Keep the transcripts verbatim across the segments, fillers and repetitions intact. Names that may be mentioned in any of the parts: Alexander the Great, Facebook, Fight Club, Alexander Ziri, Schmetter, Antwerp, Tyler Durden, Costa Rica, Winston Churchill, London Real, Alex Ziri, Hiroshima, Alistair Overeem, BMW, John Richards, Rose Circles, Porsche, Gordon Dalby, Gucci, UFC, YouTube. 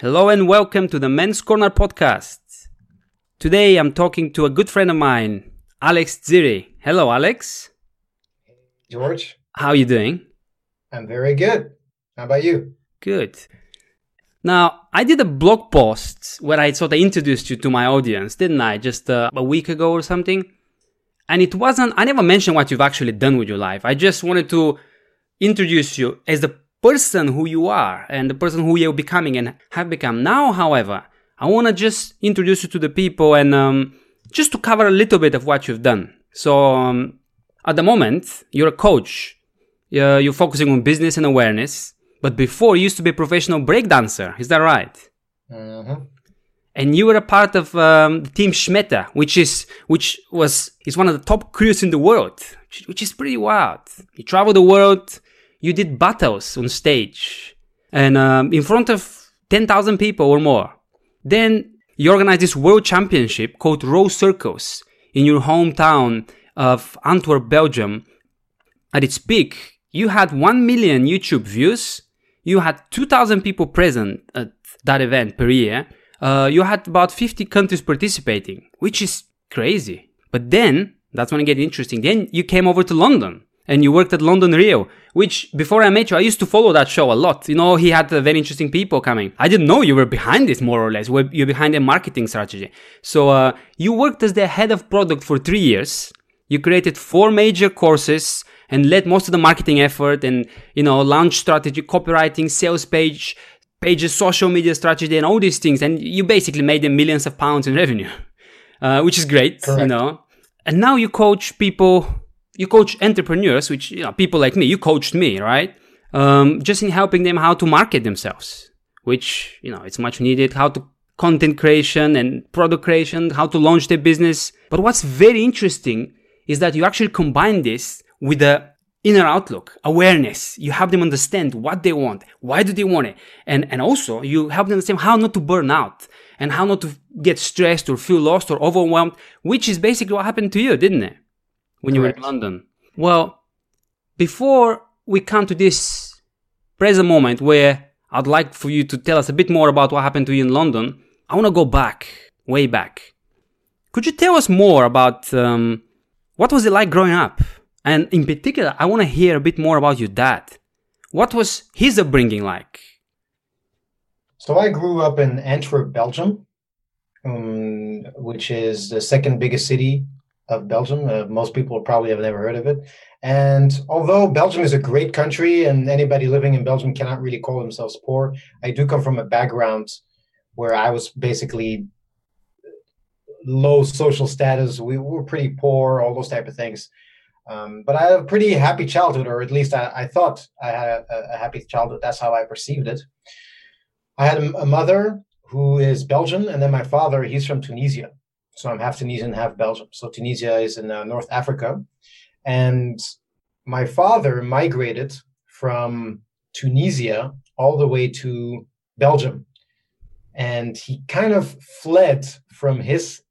Hello and welcome to the Men's Corner podcast. Today I'm talking to a good friend of mine, Alex Ziri. Hello, Alex. George. How are you doing? I'm very good. How about you? Good. Now, I did a blog post where I sort of introduced you to my audience, didn't I? Just uh, a week ago or something. And it wasn't, I never mentioned what you've actually done with your life. I just wanted to introduce you as the person who you are and the person who you're becoming and have become. Now, however, I want to just introduce you to the people and um, just to cover a little bit of what you've done. So um, at the moment, you're a coach. Uh, you're focusing on business and awareness. But before, you used to be a professional breakdancer. Is that right? Uh-huh. And you were a part of um, the team Schmetter, which is which was is one of the top crews in the world, which is pretty wild. You travel the world. You did battles on stage and um, in front of ten thousand people or more. Then you organized this world championship called Rose Circles in your hometown of Antwerp, Belgium. At its peak, you had one million YouTube views. You had two thousand people present at that event per year. Uh, you had about fifty countries participating, which is crazy. But then, that's when it gets interesting. Then you came over to London. And you worked at London Real, which before I met you, I used to follow that show a lot. You know, he had uh, very interesting people coming. I didn't know you were behind this, more or less. You're behind a marketing strategy. So uh, you worked as the head of product for three years. You created four major courses and led most of the marketing effort and, you know, launch strategy, copywriting, sales page, pages, social media strategy, and all these things. And you basically made them millions of pounds in revenue, uh, which is great, Correct. You know. And now you coach people. You coach entrepreneurs, which, you know, people like me, you coached me, right? Um, just in helping them how to market themselves, which, you know, it's much needed, how to content creation and product creation, how to launch their business. But what's very interesting is that you actually combine this with a inner outlook, awareness. You help them understand what they want, why do they want it? And, and also you help them understand how not to burn out and how not to get stressed or feel lost or overwhelmed, which is basically what happened to you, didn't it? When you Correct. Were in London. Well, before we come to this present moment where I'd like for you to tell us a bit more about what happened to you in London, I want to go back, way back. Could you tell us more about um, what was it like growing up? And in particular, I want to hear a bit more about your dad. What was his upbringing like? So I grew up in Antwerp, Belgium, um, which is the second biggest city of Belgium. Uh, most people probably have never heard of it. And although Belgium is a great country and anybody living in Belgium cannot really call themselves poor, I do come from a background where I was basically low social status. We were pretty poor, all those type of things. Um, but I had a pretty happy childhood, or at least I, I thought I had a, a happy childhood. That's how I perceived it. I had a, a mother who is Belgian, and then my father, he's from Tunisia. So I'm half Tunisian, half Belgian. So Tunisia is in uh, North Africa. And my father migrated from Tunisia all the way to Belgium. And he kind of fled from his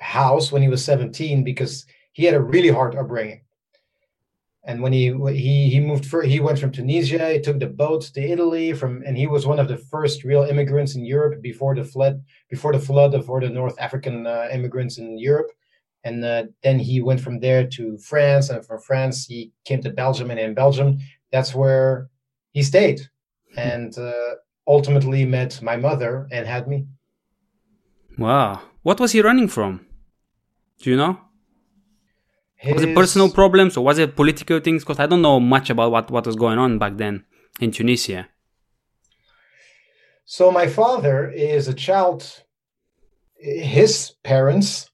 house when he was seventeen because he had a really hard upbringing. And when he he he moved for, he went from Tunisia, he took the boat to Italy, from and he was one of the first real immigrants in Europe before the flood before the flood of all the North African uh, immigrants in Europe. And uh, then he went from there to France, and from France he came to Belgium, and in Belgium that's where he stayed, and uh, ultimately met my mother and had me. Wow, what was he running from? Do you know? His... Was it personal problems or was it political things? Because I don't know much about what, what was going on back then in Tunisia. So my father is a child. His parents,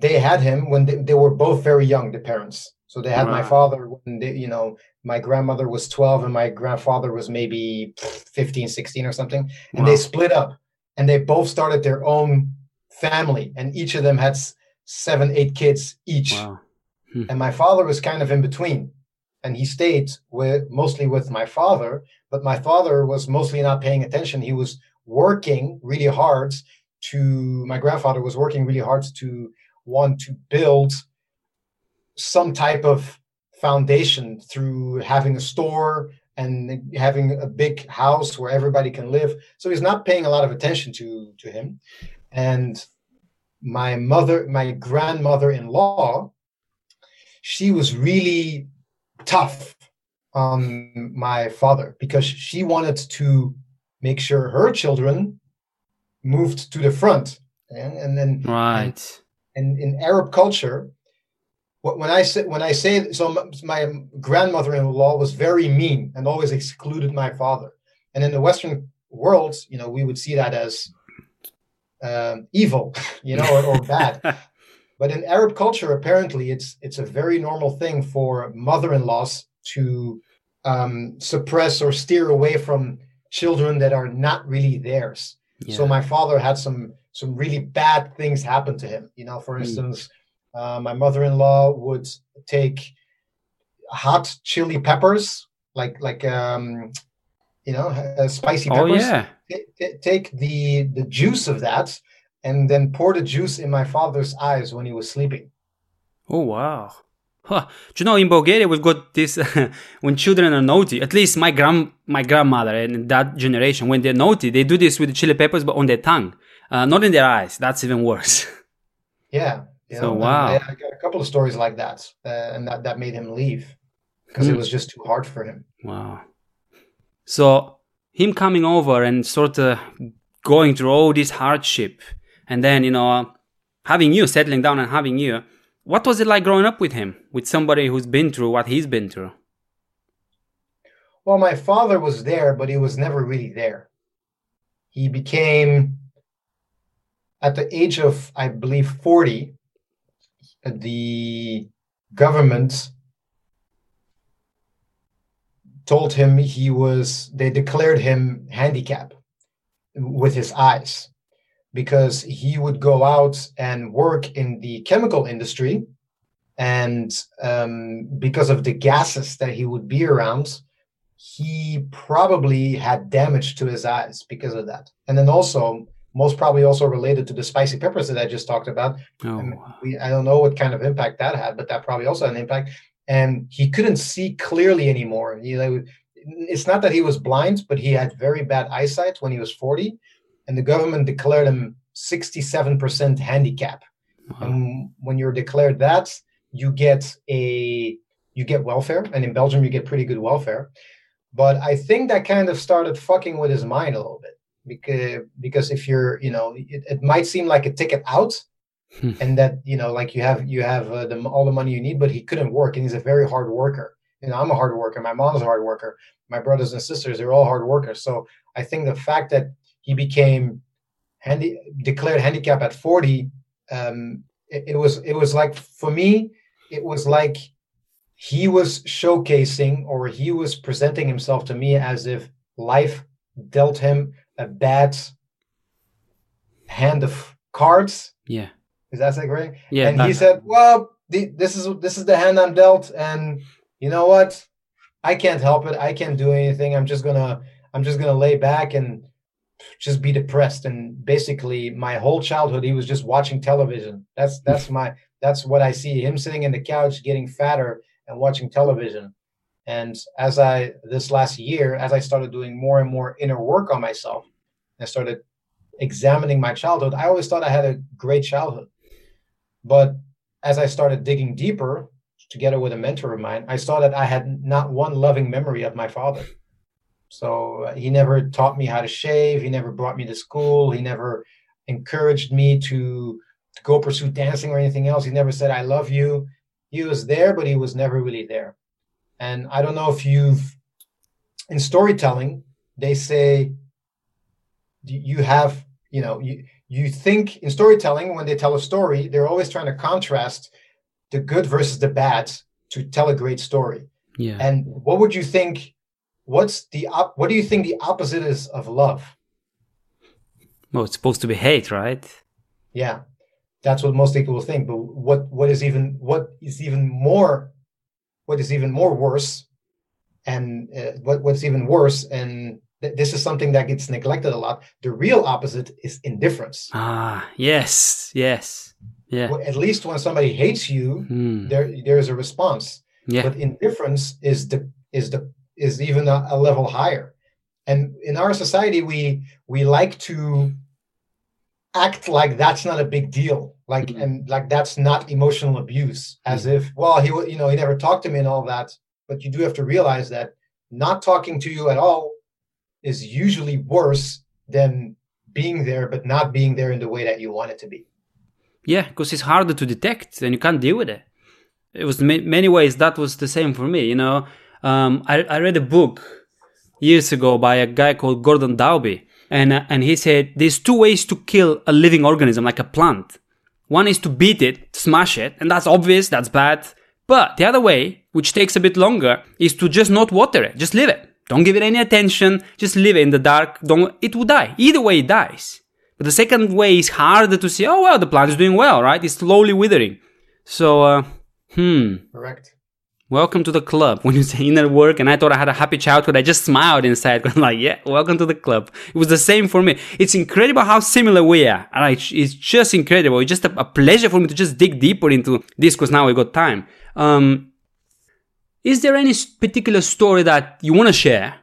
they had him when they, they were both very young, the parents. So they had wow. my father when, they, you know, my grandmother was twelve and my grandfather was maybe fifteen, sixteen or something. And wow. they split up and they both started their own family. And each of them had seven, eight kids each. Wow. And my father was kind of in between, and he stayed with mostly with my father, but my father was mostly not paying attention. He was working really hard to, my grandfather was working really hard to want to build some type of foundation through having a store and having a big house where everybody can live. So he's not paying a lot of attention to, to him. And my mother, my grandmother-in-law, she was really tough on my father because she wanted to make sure her children moved to the front. And, and then, right. And, and in Arab culture, when I say, when I say, so my grandmother-in-law was very mean and always excluded my father. And in the Western world, you know, we would see that as um, evil, you know, or, or bad. But in Arab culture, apparently, it's it's a very normal thing for mother-in-laws to um, suppress or steer away from children that are not really theirs. Yeah. So my father had some some really bad things happen to him. You know, for instance. Mm. Uh, my mother-in-law would take hot chili peppers, like like um, you know, uh, spicy peppers. Oh yeah. T- t- take the the juice of that, and then pour the juice in my father's eyes when he was sleeping. Oh wow! Huh. Do you know, in Bulgaria we've got this when children are naughty. At least my grand my grandmother and that generation, when they're naughty, they do this with the chili peppers, but on their tongue, uh, not in their eyes. That's even worse. Yeah. You know, oh wow! I, I got a couple of stories like that, uh, and that, that made him leave because mm. it was just too hard for him. Wow! So him coming over and sort of going through all this hardship, and then you know, having you settling down and having you, what was it like growing up with him, with somebody who's been through what he's been through? Well, my father was there, but he was never really there. He became, at the age of, I believe, forty. The government told him he was, they declared him handicapped with his eyes because he would go out and work in the chemical industry. And um, because of the gases that he would be around, he probably had damage to his eyes because of that. And then also, most probably also related to the spicy peppers that I just talked about. Oh. I mean, we, I don't know what kind of impact that had, but that probably also had an impact. And he couldn't see clearly anymore. He, like, it's not that he was blind, but he had very bad eyesight when he was forty. And the government declared him sixty-seven percent handicap. Wow. And when you're declared that, you get a you get welfare. And in Belgium, you get pretty good welfare. But I think that kind of started fucking with his mind a little bit. Because, because if you're, you know, it, it might seem like a ticket out and that, you know, like you have, you have uh, the, all the money you need, but he couldn't work. And he's a very hard worker. You know, I'm a hard worker. My mom's a hard worker. My brothers and sisters, they're all hard workers. So I think the fact that he became handi- declared handicapped at forty, um, it, it was, it was like, for me, it was like he was showcasing or he was presenting himself to me as if life dealt him a bad hand of cards. Yeah. Is that right? Yeah. And he said, well, the, this is this is the hand I'm dealt. And you know what? I can't help it. I can't do anything. I'm just gonna I'm just gonna lay back and just be depressed. And basically my whole childhood he was just watching television. That's that's my that's what I see. Him sitting in the couch getting fatter and watching television. And as I, this last year, as I started doing more and more inner work on myself, I started examining my childhood. I always thought I had a great childhood. But as I started digging deeper, together with a mentor of mine, I saw that I had not one loving memory of my father. So he never taught me how to shave. He never brought me to school. He never encouraged me to, to go pursue dancing or anything else. He never said, I love you. He was there, but he was never really there. And I don't know if you've, in storytelling, they say you have, you know, you, you think in storytelling, when they tell a story, they're always trying to contrast the good versus the bad to tell a great story. Yeah. And what would you think, what's the, op- what do you think the opposite is of love? Well, it's supposed to be hate, right? Yeah, that's what most people think. But what, what is even, what is even more What is even more worse, and uh, what, what's even worse, and th- this is something that gets neglected a lot. The real opposite is indifference. Ah, yes, yes, yeah. Well, at least when somebody hates you, mm. there there is a response. Yeah. But indifference is the is the is even a, a level higher. And in our society, we we like to act like that's not a big deal, like mm-hmm. and like that's not emotional abuse, as mm-hmm. if, well, he you know he never talked to me and all that. But you do have to realize that not talking to you at all is usually worse than being there, but not being there in the way that you want it to be. Yeah, because it's harder to detect and you can't deal with it. It was in many ways that was the same for me. You know, um, I, I read a book years ago by a guy called Gordon Dalby, and uh, and he said there's two ways to kill a living organism, like a plant. One is to beat it, smash it, and that's obvious, that's bad. But the other way, which takes a bit longer, is to just not water it, just leave it. Don't give it any attention, just leave it in the dark. Don't. It will die. Either way, it dies. But the second way is harder to see. Oh, well, the plant is doing well, right? It's slowly withering. So, uh, hmm. Correct. Welcome to the club. When you say inner work, and I thought I had a happy childhood, I just smiled inside. I'm like, yeah, welcome to the club. It was the same for me. It's incredible how similar we are. It's just incredible. It's just a pleasure for me to just dig deeper into this, because now we got time. Um, is there any particular story that you want to share?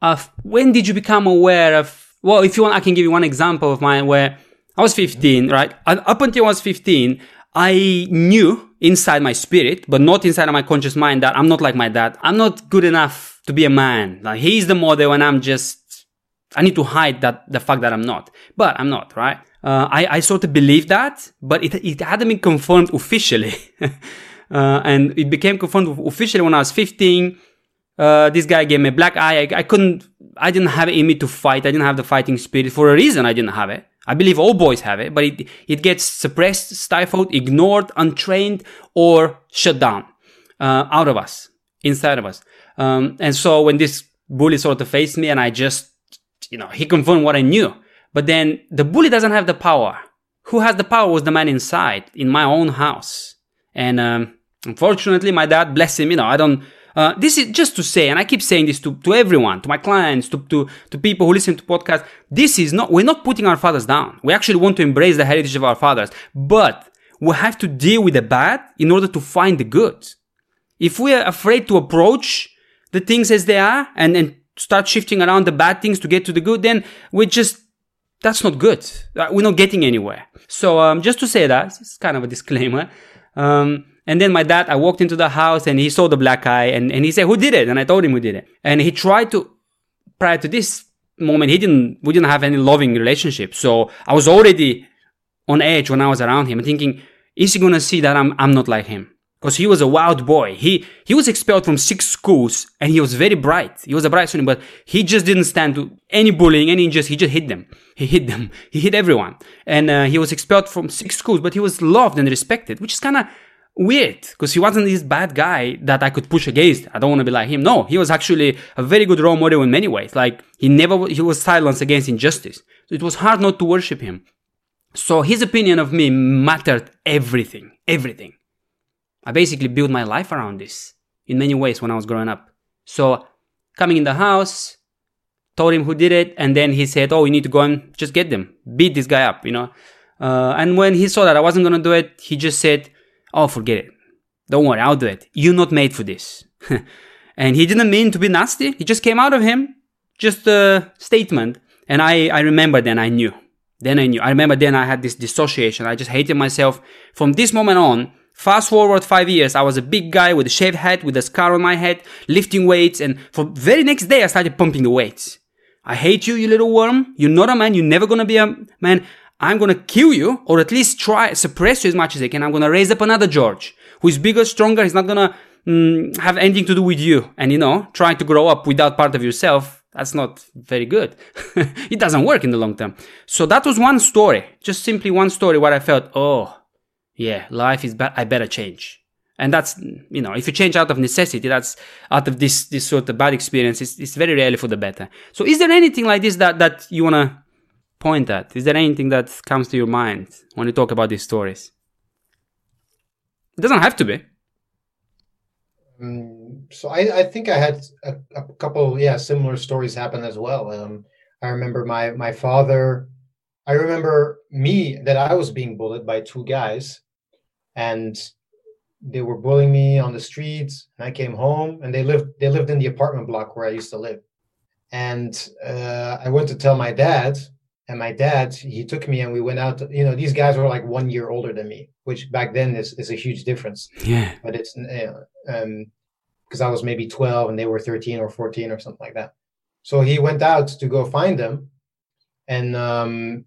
Of when did you become aware of, well, if you want, I can give you one example of mine where I was fifteen, right? And up until I was fifteen, I knew inside my spirit, but not inside of my conscious mind, that I'm not like my dad. I'm not good enough to be a man. Like, he's the model, and I'm just, I need to hide that, the fact that I'm not. But I'm not, right? Uh, I, I sort of believed that, but it, it hadn't been confirmed officially. uh, and it became confirmed officially when I was fifteen. Uh, this guy gave me a black eye. I, I couldn't, I didn't have it in me to fight. I didn't have the fighting spirit. For a reason, I didn't have it. I believe all boys have it, but it, it gets suppressed, stifled, ignored, untrained, or shut down, uh, out of us, inside of us. Um, and so when this bully sort of faced me, and I just, you know, he confirmed what I knew. But then the bully doesn't have the power. Who has the power was the man inside, in my own house. And, um, unfortunately, my dad, bless him, you know, I don't, Uh, this is just to say, and I keep saying this to, to everyone, to my clients, to, to, to people who listen to podcasts. This is not, we're not putting our fathers down. We actually want to embrace the heritage of our fathers, but we have to deal with the bad in order to find the good. If we are afraid to approach the things as they are and, and start shifting around the bad things to get to the good, then we're just, that's not good. We're not getting anywhere. So, um, just to say that, it's kind of a disclaimer. Um, And then my dad, I walked into the house and he saw the black eye and, and he said, who did it? And I told him who did it. And he tried to, prior to this moment, he didn't, we didn't have any loving relationship. So I was already on edge when I was around him, thinking, is he going to see that I'm, I'm not like him? Because he was a wild boy. He, he was expelled from six schools and he was very bright. He was a bright student, but he just didn't stand to any bullying, any injustice. He just hit them. He hit them. He hit everyone. And uh, he was expelled from six schools, but he was loved and respected, which is kind of weird, because he wasn't this bad guy that I could push against. I don't want to be like him. No, he was actually a very good role model in many ways. Like, he never, he was silenced against injustice. So it was hard not to worship him. So his opinion of me mattered everything, everything. I basically built my life around this in many ways when I was growing up. So coming in the house, told him who did it. And then he said, oh, you need to go and just get them, beat this guy up, you know? Uh, and when he saw that I wasn't going to do it, he just said, oh, forget it. Don't worry, I'll do it. You're not made for this. And he didn't mean to be nasty. It just came out of him. Just a statement. And I, I remember then I knew. Then I knew. I remember then I had this dissociation. I just hated myself. From this moment on, fast forward five years, I was a big guy with a shaved head, with a scar on my head, lifting weights. And for the very next day, I started pumping the weights. I hate you, you little worm. You're not a man. You're never going to be a man. I'm going to kill you, or at least try, suppress you as much as I can. I'm going to raise up another George, who is bigger, stronger. He's not going to mm, have anything to do with you. And, you know, trying to grow up without part of yourself, that's not very good. It doesn't work in the long term. So that was one story, just simply one story where I felt, oh, yeah, life is bad. I better change. And that's, you know, if you change out of necessity, that's out of this, this sort of bad experience, it's, it's very rarely for the better. So is there anything like this that, that you want to point at? Is there anything that comes to your mind when you talk about these stories? It doesn't have to be. Um, so I, I think I had a, a couple, yeah, similar stories happen as well. Um, I remember my my father. I remember me that I was being bullied by two guys, and they were bullying me on the streets, and I came home, and they lived they lived in the apartment block where I used to live. And uh, I went to tell my dad, and my dad, he took me and we went out to, you know, these guys were like one year older than me, which back then is, is a huge difference. Yeah. But it's, you know, um, because I was maybe twelve and they were thirteen or fourteen or something like that. So he went out to go find them, and um,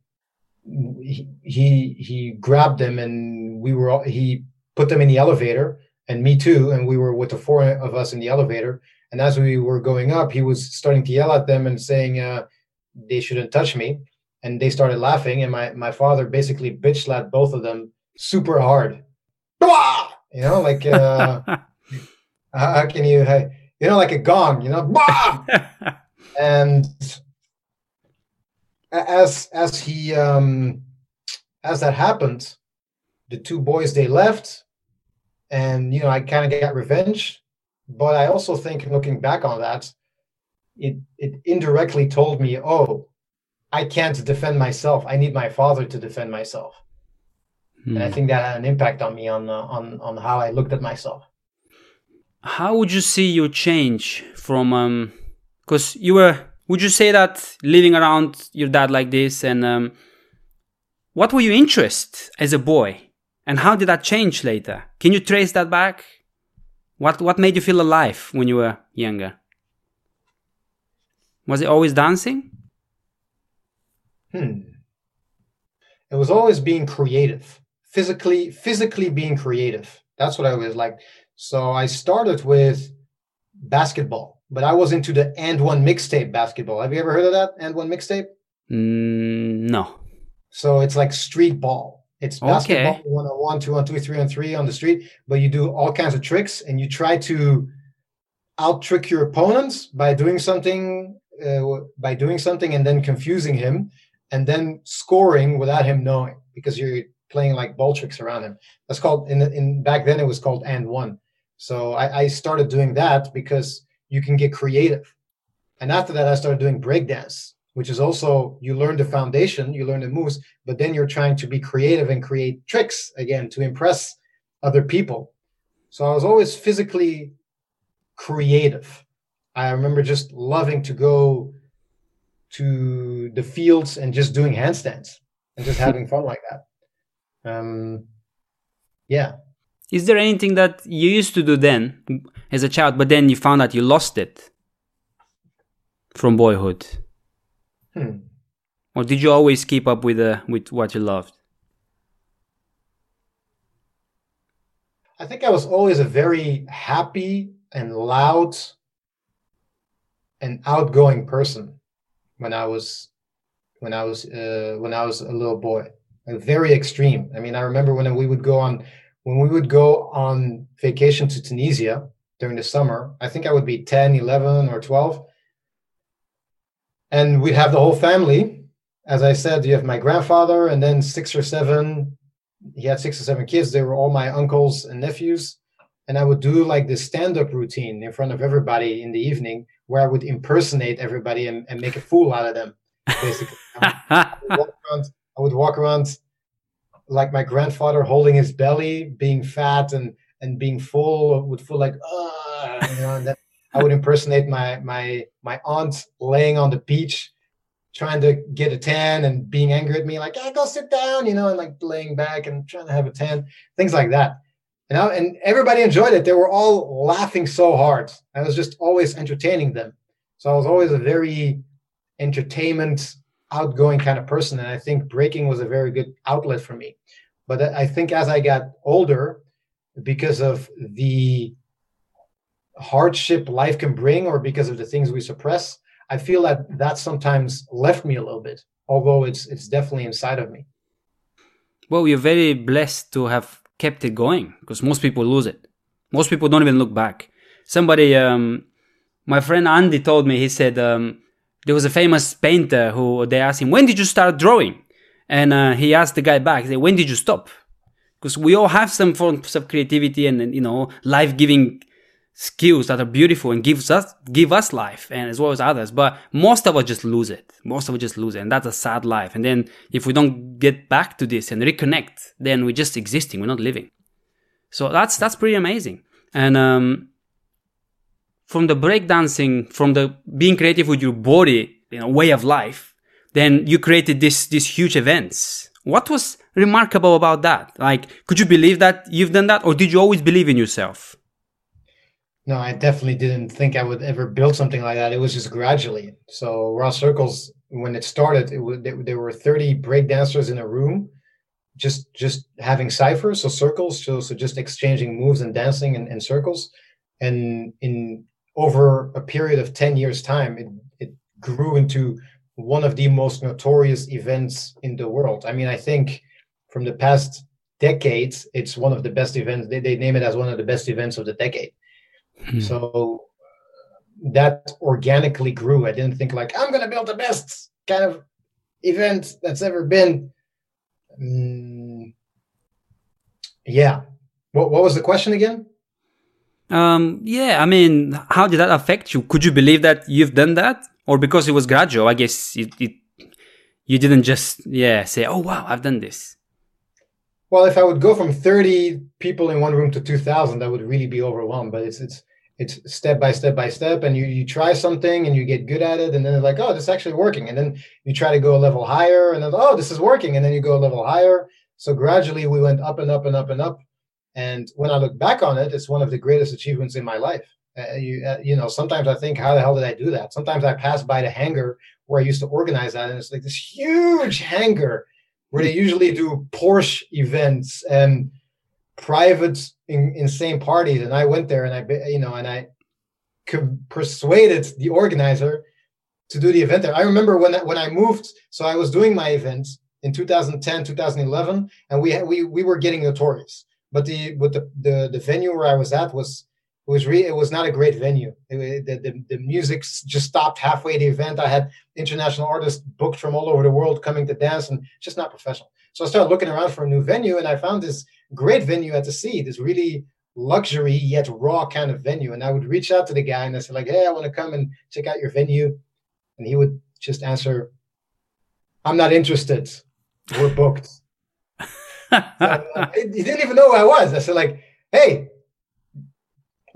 he, he, he grabbed them, and we were all, he put them in the elevator, and me too. And we were with the four of us in the elevator. And as we were going up, he was starting to yell at them and saying uh, they shouldn't touch me. And they started laughing. And my, my father basically bitch slapped both of them super hard. You know, like, uh, how can you, you know, like a gong, you know? And as, as he, um, as that happened, the two boys, they left, and, you know, I kind of got revenge. But I also think, looking back on that, it, it indirectly told me, oh, I can't defend myself. I need my father to defend myself. Hmm. And I think that had an impact on me on, uh, on on how I looked at myself. How would you see your change from, um, because you were, would you say that living around your dad like this, and um, what were your interests as a boy? And how did that change later? Can you trace that back? What what made you feel alive when you were younger? Was it always dancing? Hmm. It was always being creative, physically, physically being creative. That's what I was like. So I started with basketball, but I was into the And One mixtape basketball. Have you ever heard of that? And One mixtape? Mm, no. So it's like street ball. It's basketball, okay. one on one, two on two, three on three on the street, but you do all kinds of tricks, and you try to out-trick your opponents by doing something, uh, by doing something and then confusing him, and then scoring without him knowing, because you're playing like ball tricks around him. That's called, in, in back then it was called And One. So I, I started doing that because you can get creative. And after that, I started doing breakdance, which is also, you learn the foundation, you learn the moves, but then you're trying to be creative and create tricks again to impress other people. So I was always physically creative. I remember just loving to go to the fields and just doing handstands and just having fun like that. Um, yeah. Is there anything that you used to do then as a child, but then you found out you lost it from boyhood? Hmm. Or did you always keep up with uh, with what you loved? I think I was always a very happy and loud and outgoing person when I was when I was uh, when I was a little boy. And very extreme. I mean, I remember when we would go on when we would go on vacation to Tunisia during the summer. I think I would be ten, eleven, or twelve. And we'd have the whole family. As I said, you have my grandfather, and then six or seven, he had six or seven kids. They were all my uncles and nephews. And I would do like this stand-up routine in front of everybody in the evening, where I would impersonate everybody and, and make a fool out of them, basically. I, would walk around, I would walk around like my grandfather, holding his belly, being fat and, and being full, would feel like, ah, you know, and then I would impersonate my my my aunt laying on the beach, trying to get a tan and being angry at me, like, yeah, go sit down, you know, and like laying back and trying to have a tan, things like that. You know, and everybody enjoyed it. They were all laughing so hard. I was just always entertaining them. So I was always a very entertainment, outgoing kind of person. And I think breaking was a very good outlet for me. But I think as I got older, because of the hardship life can bring, or because of the things we suppress, I feel that that sometimes left me a little bit, although it's it's definitely inside of me. Well, you're very blessed to have kept it going, because most people lose it. Most people don't even look back. Somebody, um, my friend Andy told me, he said, um, there was a famous painter who, they asked him, when did you start drawing? And uh, he asked the guy back, he said, when did you stop? Because we all have some forms of creativity and, and you know, life-giving skills that are beautiful and gives us give us life, and as well as others, but most of us just lose it most of us just lose it and that's a sad life. And then if we don't get back to this and reconnect, then we're just existing, we're not living. So that's that's pretty amazing. And um, from the breakdancing, from the being creative with your body, you know, way of life, then you created this these huge events. What was remarkable about that? Like, could you believe that you've done that, or did you always believe in yourself? No, I definitely didn't think I would ever build something like that. It was just gradually. So Raw Circles, when it started, it was, there were thirty breakdancers in a room, just just having ciphers, so circles, so, so just exchanging moves and dancing in, in circles. And in over a period of ten years' time, it, it grew into one of the most notorious events in the world. I mean, I think from the past decades, it's one of the best events. They, they name it as one of the best events of the decade. Hmm. So that organically grew. I didn't think like, I'm going to build the best kind of event that's ever been. Mm, yeah. What What was the question again? Um. Yeah. I mean, how did that affect you? Could you believe that you've done that, or because it was gradual? I guess it. it you didn't just yeah say, oh wow, I've done this. Well, if I would go from thirty people in one room to two thousand, I would really be overwhelmed. But it's it's it's step by step by step, and you you try something and you get good at it, and then it's like, oh, this is actually working. And then you try to go a level higher, and then, oh, this is working. And then you go a level higher. So gradually we went up and up and up and up. And when I look back on it, it's one of the greatest achievements in my life. Uh, you, uh, you know, sometimes I think, how the hell did I do that? Sometimes I pass by the hangar where I used to organize that, and it's like this huge hangar where they usually do Porsche events and private in, insane parties. And I went there and I, you know, and I could persuaded the organizer to do the event there. I remember when, when I moved, so I was doing my events in two thousand ten, two thousand eleven, and we, we, we were getting notorious, but the, with the, the, the venue where I was at was, it was re, it was not a great venue. It, the, the, the music just stopped halfway the event. I had international artists booked from all over the world coming to dance, and just not professional. So I started looking around for a new venue, and I found this great venue at the sea, this really luxury yet raw kind of venue. And I would reach out to the guy and I said like, hey, I want to come and check out your venue. And he would just answer, I'm not interested. We're booked. So he didn't even know who I was. I said like, hey,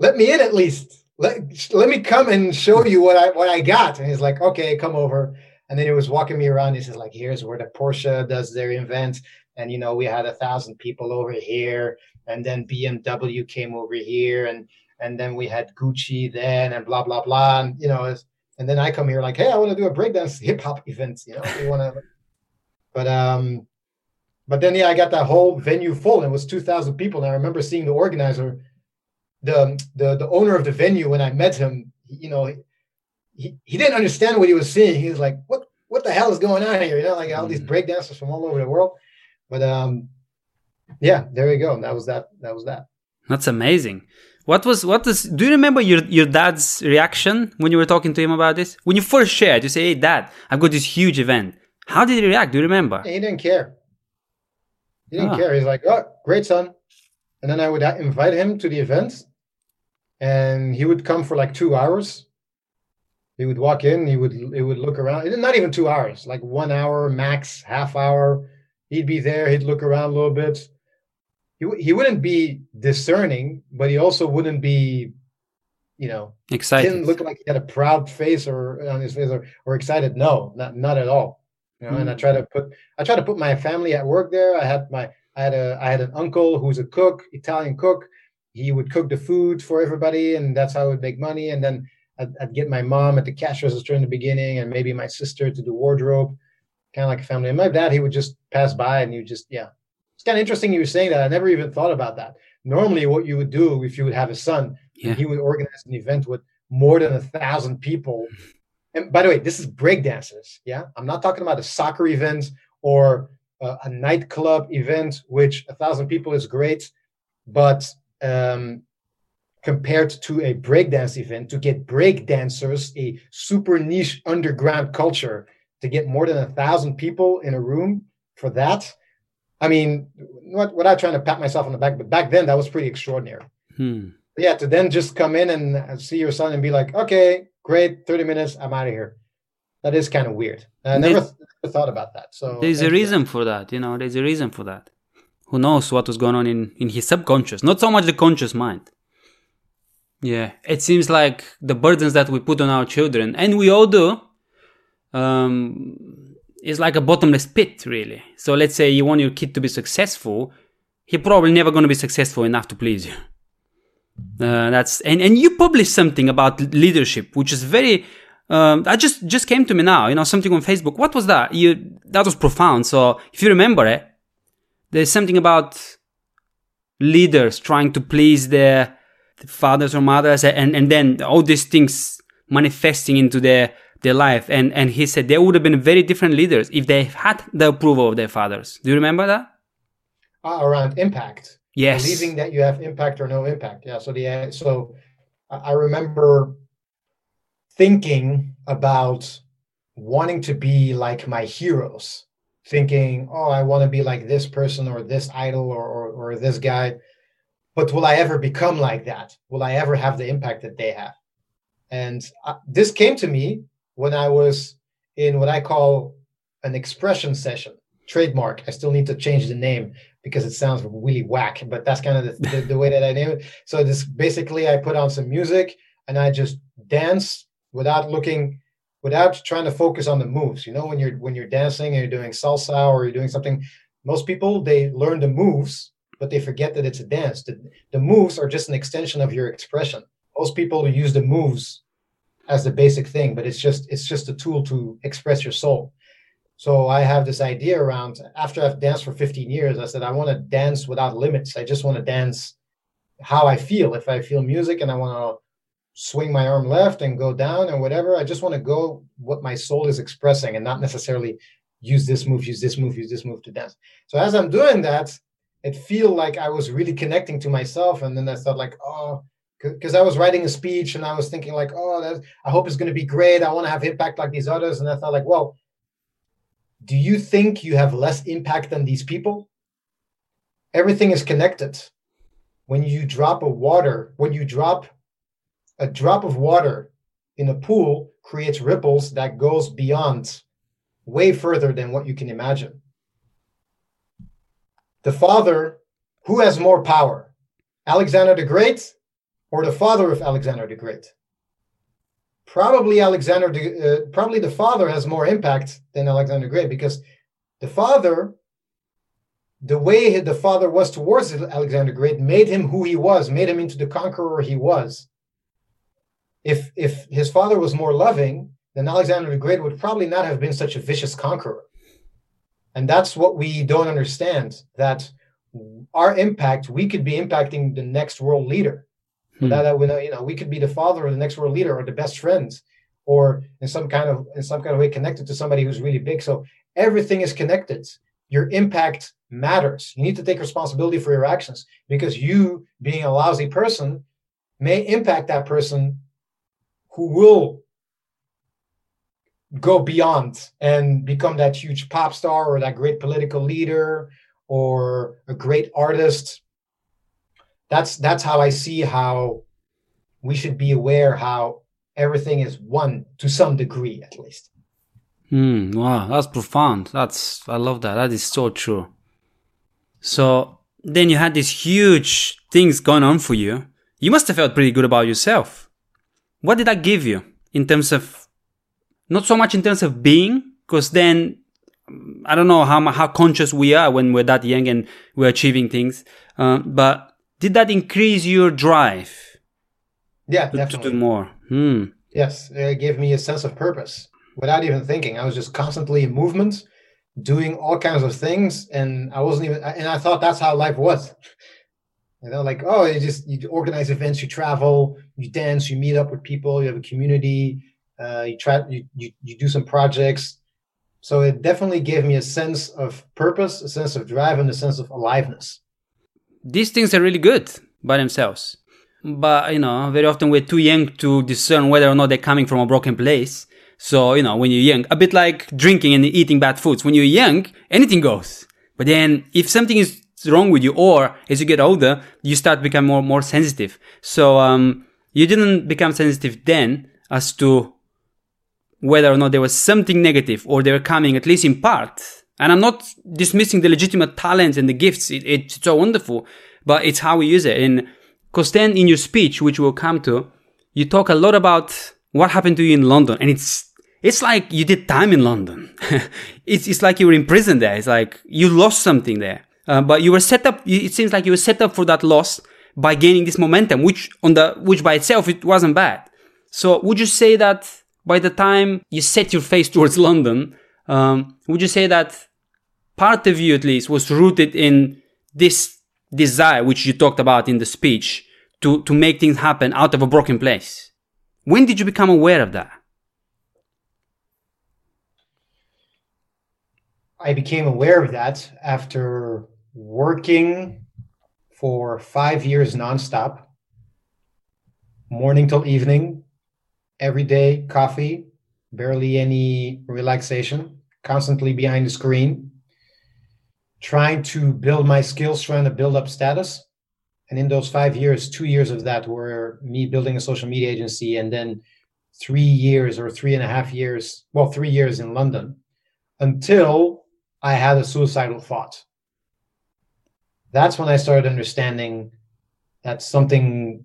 let me in at least. Let, let me come and show you what I what I got. And he's like, okay, come over. And then he was walking me around. He says like, here's where the Porsche does their event. And, you know, we had a thousand people over here. And then B M W came over here. And and then we had Gucci then and blah, blah, blah. And, you know, and then I come here like, hey, I want to do a breakdance hip hop event. You know, we want to. But um, but then, yeah, I got that whole venue full. And it was two thousand people. And I remember seeing the organizer, The, the the owner of the venue, when I met him, you know, he, he didn't understand what he was seeing. He was like, what what the hell is going on here? You know, like all mm-hmm. these breakdancers from all over the world. But um, yeah, there you go. That was that. That was that. That's amazing. What was what is? Do you remember your your dad's reaction when you were talking to him about this? When you first shared, you say, "Hey, Dad, I've got this huge event." How did he react? Do you remember? He didn't care. He didn't oh. care. He's like, "Oh, great, son." And then I would invite him to the events. And he would come for like two hours. He would walk in. He would he would look around. Not even two hours, like one hour max, half hour. He'd be there. He'd look around a little bit. He he wouldn't be discerning, but he also wouldn't be, you know, excited. Didn't look like he had a proud face or on his face or, or excited. No, not not at all. You know. Mm. And I try to put I try to put my family at work there. I had my I had a I had an uncle who's a cook, Italian cook. He would cook the food for everybody, and that's how I would make money. And then I'd, I'd get my mom at the cash register in the beginning, and maybe my sister to do wardrobe, kind of like a family. And my dad, he would just pass by, and you just, yeah. It's kind of interesting you were saying that. I never even thought about that. Normally, what you would do if you would have a son, yeah. he would organize an event with more than a thousand people. And by the way, this is breakdancers. Yeah, I'm not talking about a soccer event or a, a nightclub event, which a thousand people is great, but Um, compared to a breakdance event, to get breakdancers, a super niche underground culture, to get more than a thousand people in a room for that. I mean, what, what I'm trying to pat myself on the back, but back then that was pretty extraordinary. Hmm. Yeah, to then just come in and see your son and be like, okay, great, thirty minutes, I'm out of here. That is kind of weird. I never, never thought about that. So there's a reason for that, you know, there's a reason for that. who knows what was going on in, in his subconscious, not so much the conscious mind. Yeah, it seems like the burdens that we put on our children, and we all do, um, is like a bottomless pit, really. So let's say you want your kid to be successful, he's probably never going to be successful enough to please you. Uh, that's and, and you published something about leadership, which is very... Um, that just, just came to me now, you know, something on Facebook. What was that? You, that was profound. So if you remember it, there's something about leaders trying to please their fathers or mothers, and, and then all these things manifesting into their, their life. And, and he said they would have been very different leaders if they had the approval of their fathers. Do you remember that? Uh, around impact. Yes. Believing that you have impact or no impact. Yeah. So the, so I remember thinking about wanting to be like my heroes, thinking, oh, I want to be like this person or this idol or, or or this guy. But will I ever become like that? Will I ever have the impact that they have? And I, this came to me when I was in what I call an expression session, trademark. I still need to change the name because it sounds really whack, but that's kind of the, the, the way that I name it. So this basically, I put on some music and I just dance without looking, without trying to focus on the moves. You know, when you're when you're dancing and you're doing salsa or you're doing something, most people, they learn the moves, but they forget that it's a dance. The, the moves are just an extension of your expression. Most people use the moves as the basic thing, but it's just it's just a tool to express your soul. So I have this idea around, after I've danced for fifteen years, I said, I want to dance without limits. I just want to dance how I feel. If I feel music and I want to swing my arm left and go down and whatever, I just want to go what my soul is expressing and not necessarily use this move, use this move, use this move to dance. So as I'm doing that, it feel like I was really connecting to myself. And then I thought like, oh, because I was writing a speech and I was thinking like, oh, that, I hope it's going to be great. I want to have impact like these others. And I thought like, well, do you think you have less impact than these people? Everything is connected. When you drop a water, when you drop a drop of water in a pool creates ripples that goes beyond, way further than what you can imagine. The father, who has more power? Alexander the Great or the father of Alexander the Great? Probably Alexander, the, uh, probably the father has more impact than Alexander the Great, because the father, the way the father was towards Alexander the Great made him who he was, made him into the conqueror he was. If if his father was more loving, then Alexander the Great would probably not have been such a vicious conqueror. And that's what we don't understand, that our impact, we could be impacting the next world leader. Hmm. That, that we know, you know, we could be the father of the next world leader or the best friends, or in some kind of in some kind of way connected to somebody who's really big. So everything is connected. Your impact matters. You need to take responsibility for your actions, because you being a lousy person may impact that person who will go beyond and become that huge pop star or that great political leader or a great artist. That's that's how I see how we should be aware how everything is one to some degree, at least. Mm, wow, that's profound. That's I love that. That is so true. So then you had these huge things going on for you. You must have felt pretty good about yourself. What did that give you in terms of, not so much in terms of being, because then I don't know how how conscious we are when we're that young and we're achieving things, um, but did that increase your drive? Yeah, to, definitely. To do more. Hmm. Yes, it gave me a sense of purpose without even thinking. I was just constantly in movement, doing all kinds of things, and I wasn't even, and I thought that's how life was. You know, like, oh, you just you organize events, you travel, you dance, you meet up with people, you have a community, uh, you try, you, you you do some projects. So it definitely gave me a sense of purpose, a sense of drive, and a sense of aliveness. These things are really good by themselves, but you know, very often we're too young to discern whether or not they're coming from a broken place. So you know, when you're young, a bit like drinking and eating bad foods. When you're young, anything goes. But then, if something is wrong with you, or as you get older, you start become more more sensitive. So um, you didn't become sensitive then as to whether or not there was something negative, or they were coming at least in part And I'm not dismissing the legitimate talents and the gifts. It, it, it's so wonderful, but it's how we use it. And Costen, in your speech, which we'll come to, you talk a lot about what happened to you in London. And it's it's like you did time in London. it's it's like you were in prison there. It's like you lost something there. Uh, but you were set up, it seems like you were set up for that loss by gaining this momentum, which on the which by itself, it wasn't bad. So would you say that by the time you set your face towards London, um, would you say that part of you at least was rooted in this desire, which you talked about in the speech, to, to make things happen out of a broken place? When did you become aware of that? I became aware of that after working for five years nonstop, morning till evening, every day, coffee, barely any relaxation, constantly behind the screen, trying to build my skills, trying to build up status. And in those five years, two years of that were me building a social media agency, and then three years or three and a half years, well, three years in London, until I had a suicidal thought. That's when I started understanding that something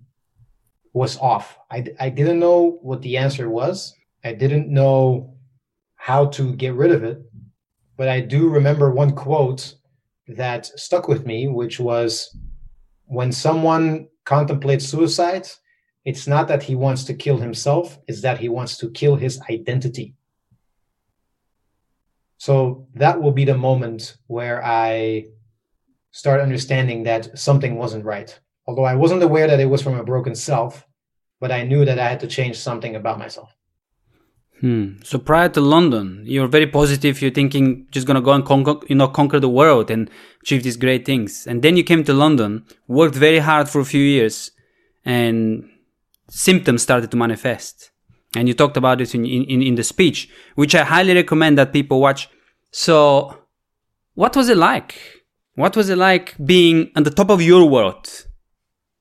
was off. I, I didn't know what the answer was. I didn't know how to get rid of it. But I do remember one quote that stuck with me, which was, when someone contemplates suicide, it's not that he wants to kill himself, it's that he wants to kill his identity. So that will be the moment where I start understanding that something wasn't right. Although I wasn't aware that it was from a broken self, but I knew that I had to change something about myself. Hmm. So prior to London, you're very positive. You're thinking just gonna go and conquer, you know, conquer the world and achieve these great things. And then you came to London, worked very hard for a few years, and symptoms started to manifest. And you talked about this in in, in the speech, which I highly recommend that people watch. So, what was it like? What was it like being on the top of your world?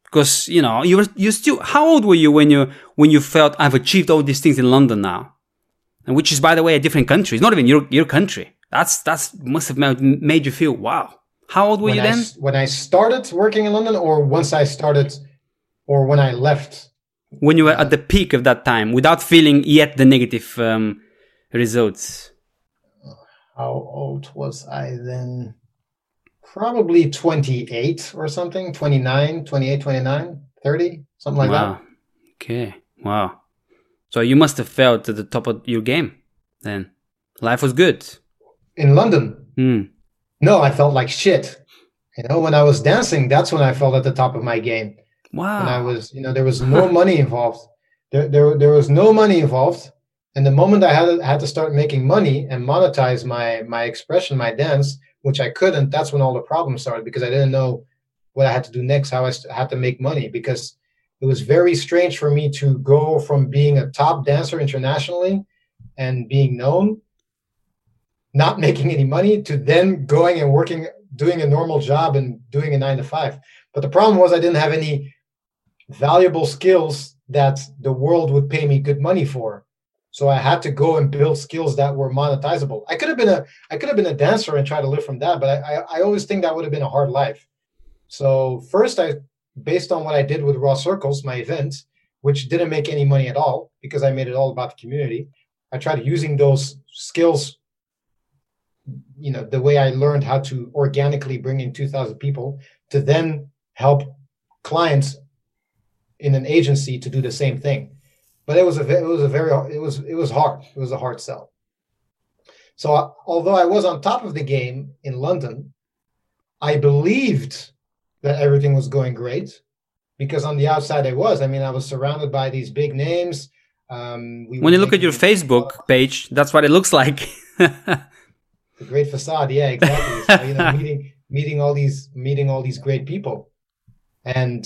Because you know you were you still. How old were you when you when you felt I've achieved all these things in London now? And which is, by the way, a different country. It's not even your your country. That's that's must have made you feel, wow. How old were when you then? I, when I started working in London, or once I started, or when I left? When you were at the peak of that time, without feeling yet the negative um, results. How old was I then? Probably twenty-eight or something, twenty-nine, twenty-eight, twenty-nine, thirty, something like wow. that. Okay, wow. So you must have felt at the top of your game then. Life was good. In London? Mm. No, I felt like shit. You know, when I was dancing, that's when I felt at the top of my game. Wow. When I was, you know, there was no money involved. There, there, there was no money involved. And the moment I had, had to start making money and monetize my, my expression, my dance, which I couldn't, that's when all the problems started, because I didn't know what I had to do next, how I had to make money, because it was very strange for me to go from being a top dancer internationally and being known, not making any money, to then going and working, doing a normal job and doing a nine to five. But the problem was I didn't have any valuable skills that the world would pay me good money for. So I had to go and build skills that were monetizable. I could have been a I could have been a dancer and try to live from that, but I, I, I always think that would have been a hard life. So first, I based on what I did with Rose Circles, my event, which didn't make any money at all because I made it all about the community. I tried using those skills, you know, the way I learned how to organically bring in two thousand people to then help clients in an agency to do the same thing. But it was a it was a very it was it was hard. It was a hard sell. So I, although I was on top of the game in London, I believed that everything was going great, because on the outside I was. I mean, I was surrounded by these big names. Um, we when you look at your Facebook page, that's what it looks like. The great facade, yeah, exactly. So, you know, meeting meeting all these meeting all these great people, and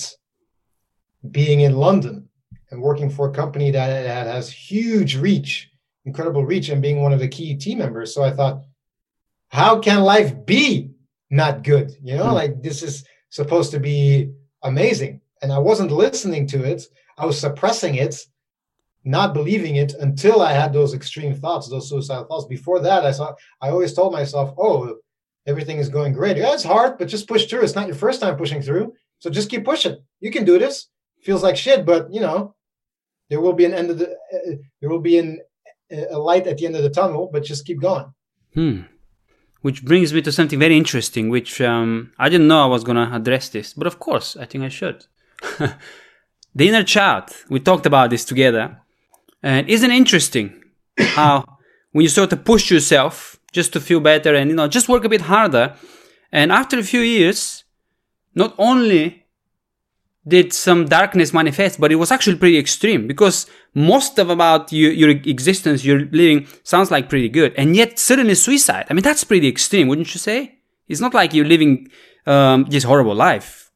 being in London. And working for a company that has huge reach, incredible reach, and being one of the key team members. So I thought, how can life be not good? You know, mm. like this is supposed to be amazing. And I wasn't listening to it. I was suppressing it. not believing it until I had those extreme thoughts, those suicidal thoughts. Before that, I saw, I always told myself, oh, everything is going great. Yeah, it's hard, but just push through. It's not your first time pushing through. So just keep pushing. You can do this. Feels like shit, but you know, there will be an end of the, uh, there will be an, a light at the end of the tunnel, but just keep going. Hmm. Which brings me to something very interesting, which um, I didn't know I was going to address this, but of course, I think I should. The inner child, we talked about this together. And isn't it interesting how when you sort of push yourself just to feel better and, you know, just work a bit harder. And after a few years, not only did some darkness manifest, but it was actually pretty extreme, because most of about your, your existence, your living sounds like pretty good. And yet suddenly suicide. I mean, that's pretty extreme, wouldn't you say? It's not like you're living um, this horrible life.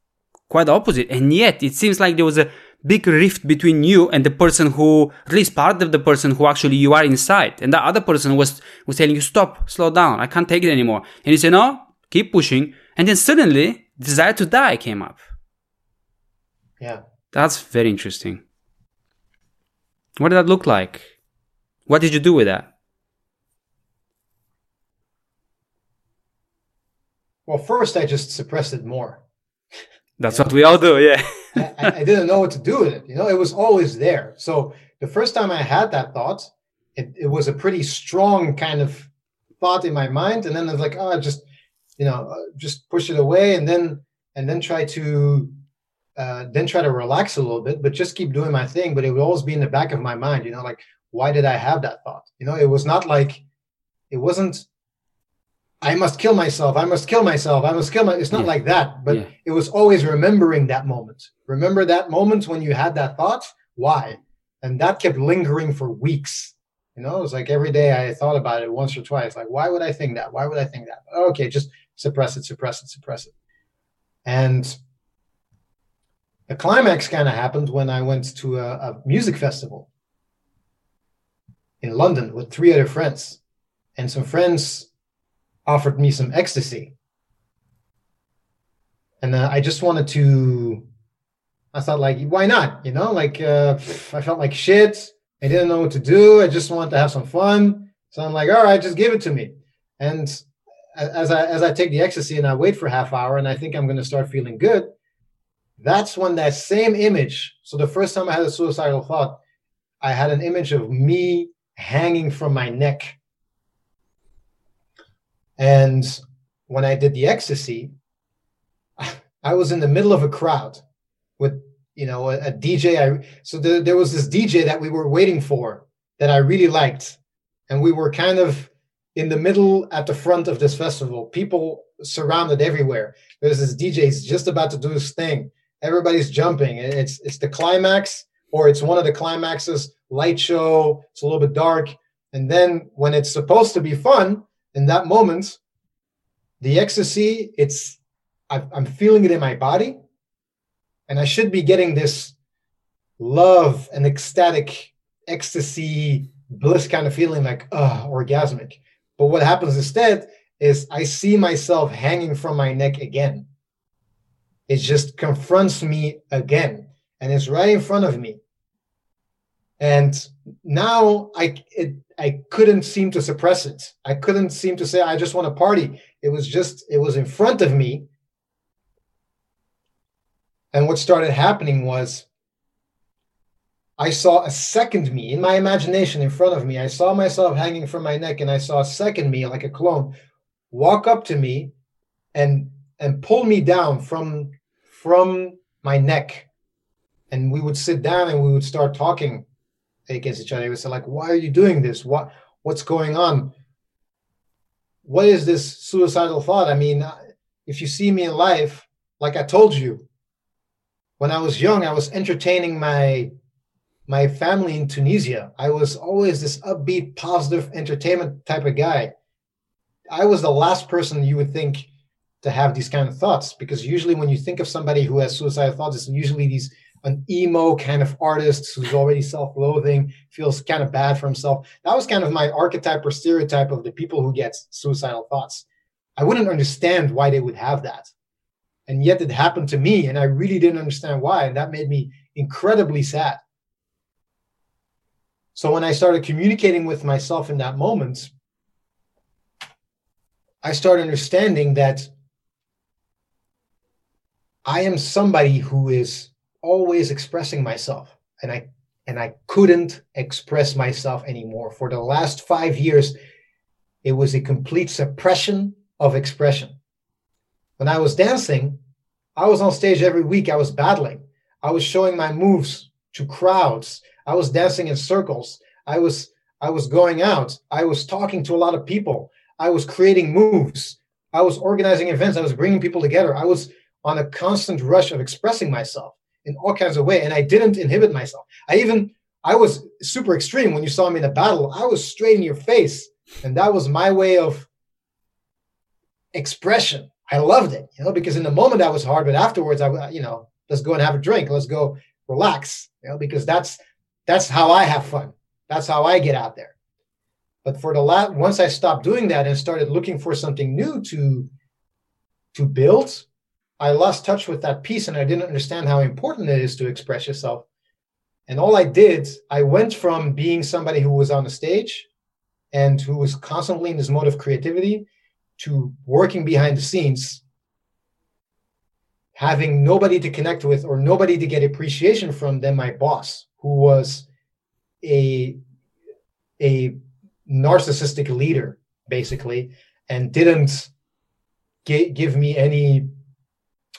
Quite the opposite. And yet it seems like there was a big rift between you and the person who, at least part of the person who actually you are inside. And the other person was, was telling you, stop, slow down, I can't take it anymore. And you say, no, keep pushing. And then suddenly, desire to die came up. Yeah. That's very interesting. What did that look like? What did you do with that? Well, first I just suppressed it more. That's yeah. what we all do, yeah. I, I didn't know what to do with it. You know, it was always there. So the first time I had that thought, it, it was a pretty strong kind of thought in my mind. And then I was like, oh, just, you know, just push it away. And then, and then try to, uh, then try to relax a little bit, but just keep doing my thing. But it would always be in the back of my mind, you know, like, why did I have that thought? You know, it was not like, it wasn't, I must kill myself. I must kill myself. I must kill my. It's not yeah. like that, but yeah. it was always remembering that moment. Remember that moment when you had that thought? Why? And that kept lingering for weeks. You know, it was like every day I thought about it once or twice. Like, why would I think that? Why would I think that? Okay, just suppress it, suppress it, suppress it. And the climax kind of happened when I went to a, a music festival in London with three other friends, and some friends offered me some ecstasy. And uh, I just wanted to, I thought like, why not? You know, like uh, I felt like shit. I didn't know what to do. I just wanted to have some fun. So I'm like, all right, just give it to me. And as I, as I take the ecstasy and I wait for half hour and I think I'm going to start feeling good. That's when that same image. So the first time I had a suicidal thought, I had an image of me hanging from my neck. And when I did the ecstasy, I was in the middle of a crowd with, you know, a, a D J. I, so the, there was this D J that we were waiting for that I really liked. And we were kind of in the middle at the front of this festival. People surrounded everywhere. There's this D J, he's just about to do his thing. Everybody's jumping. It's, it's the climax, or it's one of the climaxes, light show. It's a little bit dark. And then when it's supposed to be fun, in that moment, the ecstasy, it's, I've, I'm feeling it in my body, and I should be getting this love and ecstatic ecstasy, bliss kind of feeling, like, uh, orgasmic. But what happens instead is I see myself hanging from my neck again. It just confronts me again, and it's right in front of me. And now I, it, I couldn't seem to suppress it. I couldn't seem to say, I just want to party. It was just, it was in front of me. And what started happening was I saw a second me in my imagination in front of me. I saw myself hanging from my neck, and I saw a second me, like a clone, walk up to me and, and pull me down from, from my neck. And we would sit down and we would start talking against each other. It was like, why are you doing this? What what's going on? What is this suicidal thought? I mean, if you see me in life, like I told you, when I was young, I was entertaining my my family in Tunisia. I was always this upbeat, positive entertainment type of guy. I was the last person you would think to have these kind of thoughts, because usually when you think of somebody who has suicidal thoughts, it's usually these an emo kind of artist who's already self-loathing, feels kind of bad for himself. That was kind of my archetype or stereotype of the people who get suicidal thoughts. I wouldn't understand why they would have that. And yet it happened to me, and I really didn't understand why. And that made me incredibly sad. So when I started communicating with myself in that moment, I started understanding that I am somebody who is always expressing myself, and I and I couldn't express myself anymore. For the last five years, it was a complete suppression of expression. When I was dancing, I was on stage every week. I was battling. I was showing my moves to crowds. I was dancing in circles. I was I was going out. I was talking to a lot of people. I was creating moves. I was organizing events. I was bringing people together. I was on a constant rush of expressing myself in all kinds of ways, and I didn't inhibit myself. I even, I was super extreme. When you saw me in a battle, I was straight in your face, and that was my way of expression. I loved it, you know, because in the moment I was hard, but afterwards, I, you know, let's go and have a drink. Let's go relax, you know, because that's that's how I have fun. That's how I get out there. But for the last, once I stopped doing that and started looking for something new to, to build, I lost touch with that piece, and I didn't understand how important it is to express yourself. And all I did, I went from being somebody who was on the stage and who was constantly in this mode of creativity to working behind the scenes, having nobody to connect with or nobody to get appreciation from than my boss, who was a, a narcissistic leader, basically, and didn't g- give me any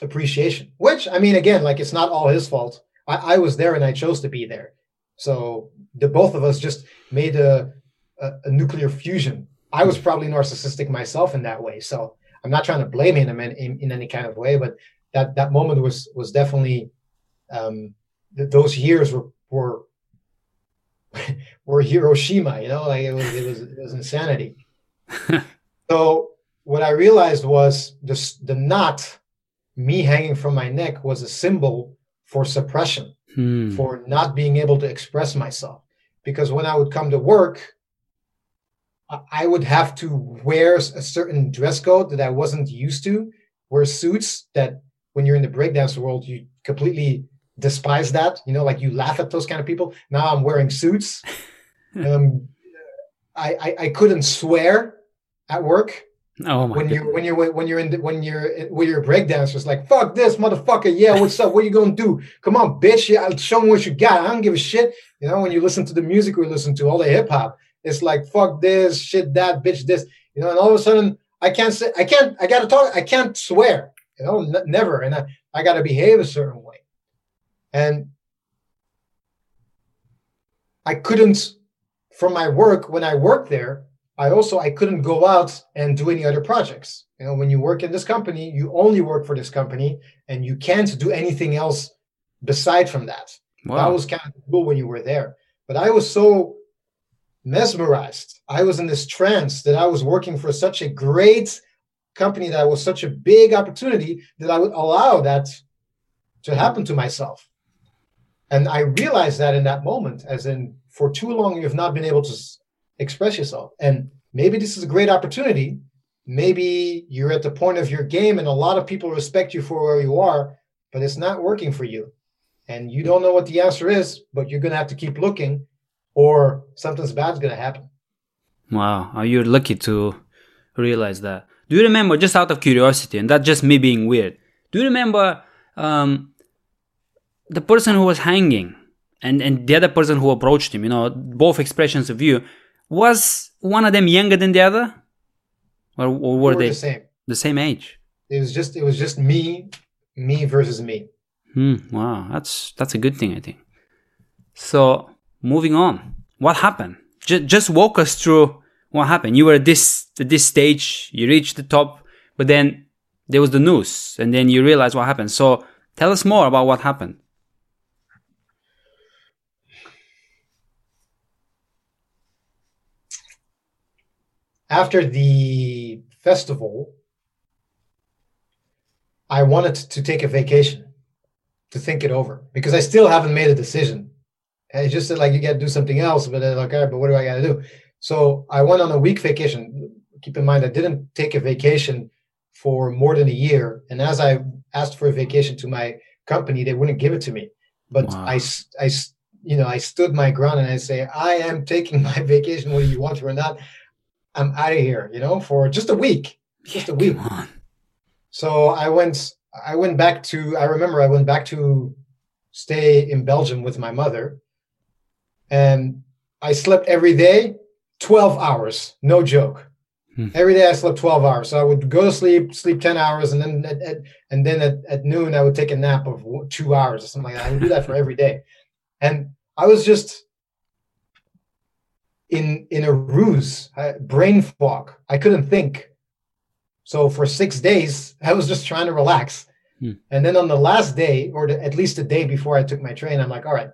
appreciation, which, I mean, again, like, it's not all his fault. I, I was there and I chose to be there. So the both of us just made a, a, a nuclear fusion. I was probably narcissistic myself in that way. So I'm not trying to blame him in, in, in any kind of way, but that, that moment was, was definitely, um, th- those years were, were, were Hiroshima, you know, like it was, it was, it was insanity. So what I realized was this, the knot, me hanging from my neck, was a symbol for suppression, hmm. for not being able to express myself. Because when I would come to work, I would have to wear a certain dress code that I wasn't used to, wear suits that when you're in the breakdance world, you completely despise that, you know, like you laugh at those kind of people. Now I'm wearing suits. um, I, I, I couldn't swear at work. Oh my! When you when you when you're in the, when you're when you're a breakdancer, it's like, fuck this motherfucker. Yeah, what's up? What you gonna do? Come on, bitch! Yeah, show me what you got. I don't give a shit. You know, when you listen to the music we listen to, all the hip hop, it's like, fuck this, shit that, bitch this. You know, and all of a sudden, I can't say, I can't, I gotta talk, I can't swear. You know, n- never, and I, I gotta behave a certain way, and I couldn't from my work when I worked there. I also, I couldn't go out and do any other projects. You know, when you work in this company, you only work for this company and you can't do anything else beside from that. Wow. That was kind of cool when you were there. But I was so mesmerized. I was in this trance that I was working for such a great company, that was such a big opportunity, that I would allow that to happen to myself. And I realized that in that moment, as in, for too long, you have not been able to express yourself. And maybe this is a great opportunity. Maybe you're at the point of your game and a lot of people respect you for where you are, but it's not working for you. And you don't know what the answer is, but you're going to have to keep looking or something's bad's going to happen. Wow. Are you lucky to realize that? Do you remember, just out of curiosity, and that's just me being weird, do you remember um, the person who was hanging and, and the other person who approached him, you know, both expressions of you? Was one of them younger than the other, or, or were, were they the same? The same age. It was just it was just me, me versus me. Hmm. Wow, that's that's a good thing, I think. So moving on, what happened? Just just walk us through what happened. You were at this at this stage, you reached the top, but then there was the news, and then you realized what happened. So tell us more about what happened. After the festival, I wanted to take a vacation to think it over, because I still haven't made a decision. And it's just like, you got to do something else, but then like, all right, but what do I got to do? So I went on a week vacation. Keep in mind, I didn't take a vacation for more than a year. And as I asked for a vacation to my company, they wouldn't give it to me. But wow. I, I, you know, I stood my ground and I say, I am taking my vacation, whether you want to or not. I'm out of here, you know, for just a week, yeah, just a week. Come on. So I went, I went back to, I remember I went back to stay in Belgium with my mother, and I slept every day, twelve hours, no joke. Hmm. Every day I slept twelve hours. So I would go to sleep, sleep ten hours. And then at, at, and then at, at noon, I would take a nap of two hours or something like that. I would do that for every day. And I was just in in a ruse, I, brain fog. I couldn't think. So for six days, I was just trying to relax. Hmm. And then on the last day, or the, at least the day before I took my train, I'm like, all right,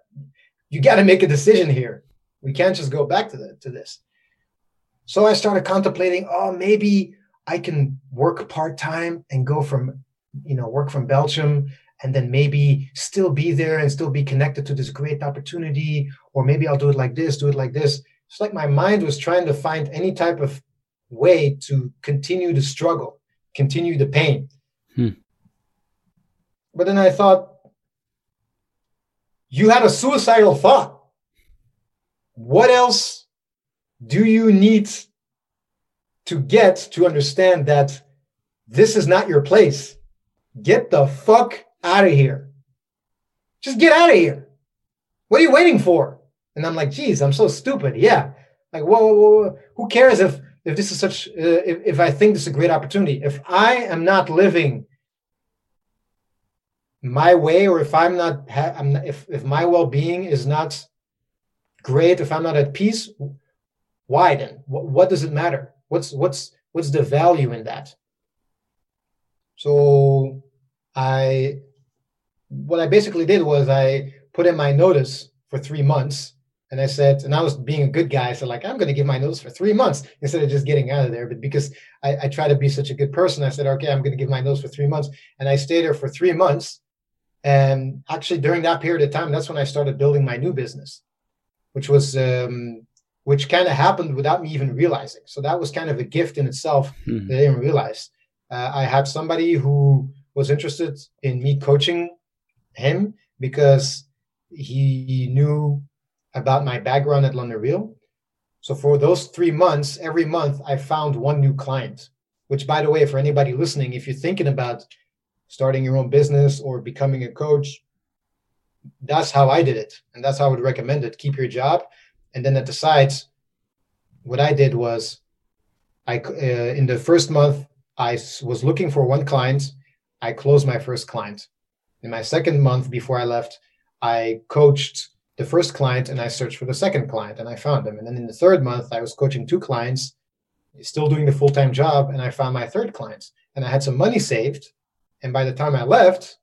you got to make a decision here. We can't just go back to the, to this. So I started contemplating, oh, maybe I can work part-time and go from, you know, work from Belgium, and then maybe still be there and still be connected to this great opportunity. Or maybe I'll do it like this, do it like this. It's like my mind was trying to find any type of way to continue the struggle, continue the pain. Hmm. But then I thought, you had a suicidal thought. What else do you need to get to understand that this is not your place? Get the fuck out of here. Just get out of here. What are you waiting for? And I'm like, geez, I'm so stupid. Yeah. Like, whoa, whoa, whoa. Who cares if, if this is such, uh, if, if I think this is a great opportunity? If I am not living my way, or if I'm not, ha- I'm not if, if my well-being is not great, if I'm not at peace, why then? What, what does it matter? What's, what's, what's the value in that? So I, what I basically did was I put in my notice for three months. And I said, and I was being a good guy. So like, I'm going to give my notice for three months instead of just getting out of there. But because I, I try to be such a good person, I said, okay, I'm going to give my notice for three months. And I stayed there for three months. And actually during that period of time, that's when I started building my new business, which was, um, which kind of happened without me even realizing. So that was kind of a gift in itself mm-hmm. that I didn't realize. Uh, I had somebody who was interested in me coaching him because he knew about my background at London Real. So for those three months, every month, I found one new client, which, by the way, for anybody listening, if you're thinking about starting your own business or becoming a coach, that's how I did it. And that's how I would recommend it. Keep your job. And then at the sides, what I did was I uh, in the first month, I was looking for one client. I closed my first client. In my second month before I left, I coached the first client and I searched for the second client and I found them. And then in the third month, I was coaching two clients, still doing the full-time job, and I found my third client. And I had some money saved. And by the time I left,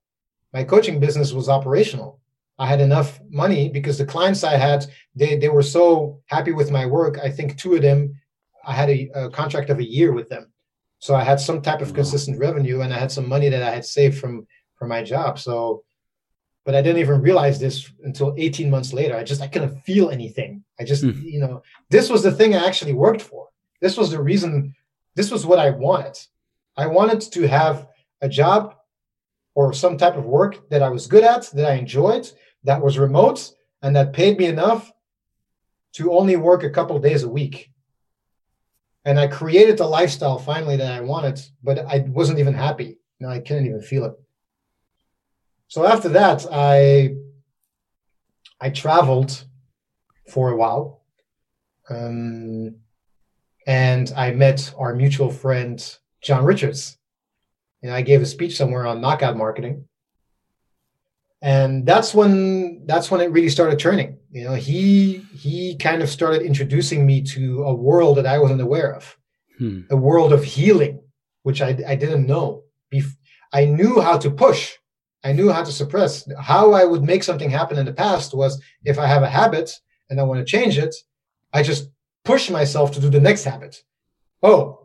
my coaching business was operational. I had enough money because the clients I had, they they were so happy with my work. I think two of them, I had a, a contract of a year with them. So I had some type of wow. consistent revenue, and I had some money that I had saved from, from my job. So, but I didn't even realize this until eighteen months later. I just, I couldn't feel anything. I just, mm. you know, this was the thing I actually worked for. This was the reason, this was what I wanted. I wanted to have a job or some type of work that I was good at, that I enjoyed, that was remote, and that paid me enough to only work a couple of days a week. And I created the lifestyle finally that I wanted, but I wasn't even happy. You know, I couldn't even feel it. So after that, I I traveled for a while, um, and I met our mutual friend, John Richards. And I gave a speech somewhere on knockout marketing. And that's when that's when it really started turning. You know, he he kind of started introducing me to a world that I wasn't aware of, hmm. a world of healing, which I, I didn't know. Bef- I knew how to push. I knew how to suppress. How I would make something happen in the past was if I have a habit and I want to change it, I just push myself to do the next habit. Oh,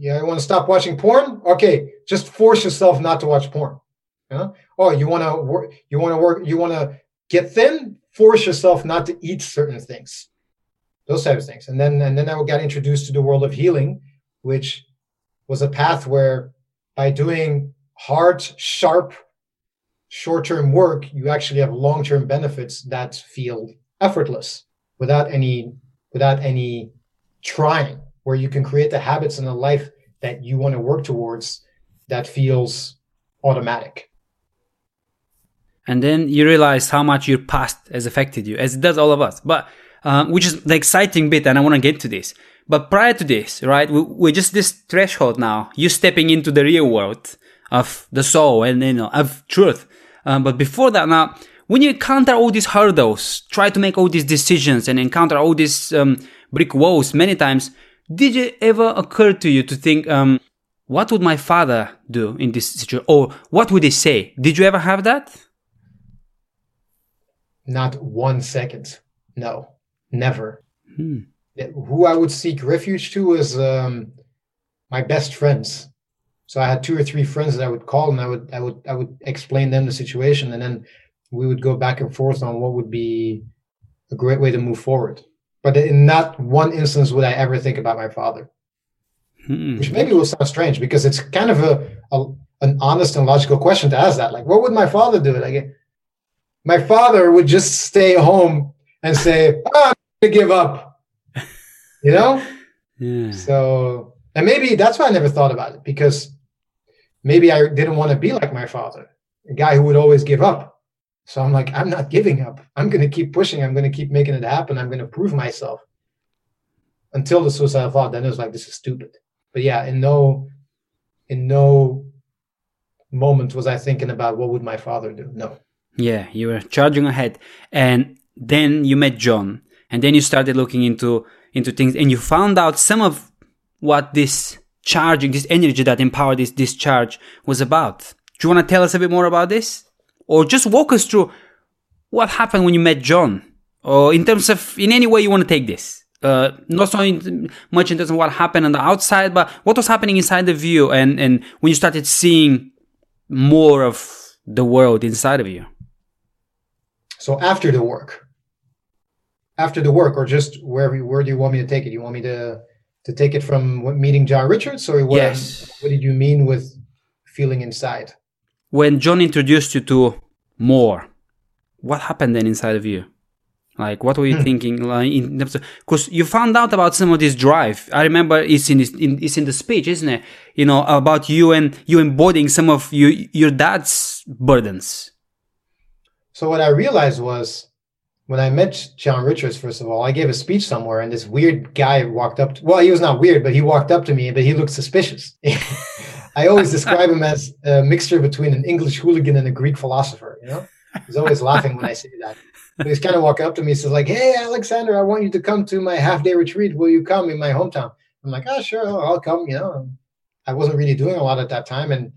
yeah, I want to stop watching porn? Okay, just force yourself not to watch porn. Yeah? Oh, you want to work, you want to work, you want to get thin? Force yourself not to eat certain things. Those types of things. And then and then I got introduced to the world of healing, which was a path where by doing hard, sharp short-term work, you actually have long-term benefits that feel effortless without any without any trying, where you can create the habits in the life that you want to work towards that feels automatic. And then you realize how much your past has affected you, as it does all of us. But um, which is the exciting bit, and I want to get to this. But prior to this, right, we, we're just this threshold now. You're stepping into the real world of the soul and, you know, of truth. Um, but before that, now, when you encounter all these hurdles, try to make all these decisions and encounter all these um, brick walls many times, did it ever occur to you to think, um, what would my father do in this situation? Or what would he say? Did you ever have that? Not one second. No, never. Hmm. Who I would seek refuge to is um, my best friends. So I had two or three friends that I would call, and I would I would I would explain them the situation, and then we would go back and forth on what would be a great way to move forward. But in not one instance would I ever think about my father, hmm. which maybe will sound strange because it's kind of a, a an honest and logical question to ask that. Like, what would my father do? Like, my father would just stay home and say, oh, "I'm going to give up," you know. Yeah. So, and maybe that's why I never thought about it, because maybe I didn't want to be like my father, a guy who would always give up. So I'm like, I'm not giving up. I'm going to keep pushing. I'm going to keep making it happen. I'm going to prove myself until the suicidal thought. Then it was like, this is stupid. But yeah, in no, in no moment was I thinking about what would my father do. No. Yeah, you were charging ahead, and then you met John, and then you started looking into into things, and you found out some of what this charging, this energy that empowered this discharge was about. Do you want to tell us a bit more about this? Or just walk us through what happened when you met John, or in terms of, in any way you want to take this. Uh, not so in, much in terms of what happened on the outside, but what was happening inside the view, and, and when you started seeing more of the world inside of you. So after the work, after the work, or just wherever, where do you want me to take it? You want me to, to take it from meeting John Richards, or where, yes. What did you mean with feeling inside? When John introduced you to more, what happened then inside of you? Like, what were you hmm. thinking? Like, in terms of, because you found out about some of this drive. I remember it's in, in it's in the speech, isn't it? You know, about you and you embodying some of your your dad's burdens. So what I realized was, when I met John Richards, first of all, I gave a speech somewhere, and this weird guy walked up. To, well, he was not weird, but he walked up to me, but he looked suspicious. I always describe him as a mixture between an English hooligan and a Greek philosopher, you know? He's always laughing when I say that. But he's kind of walking up to me and says, like, hey, Alexander, I want you to come to my half-day retreat. Will you come in my hometown? I'm like, oh, sure, I'll come, you know? I wasn't really doing a lot at that time. And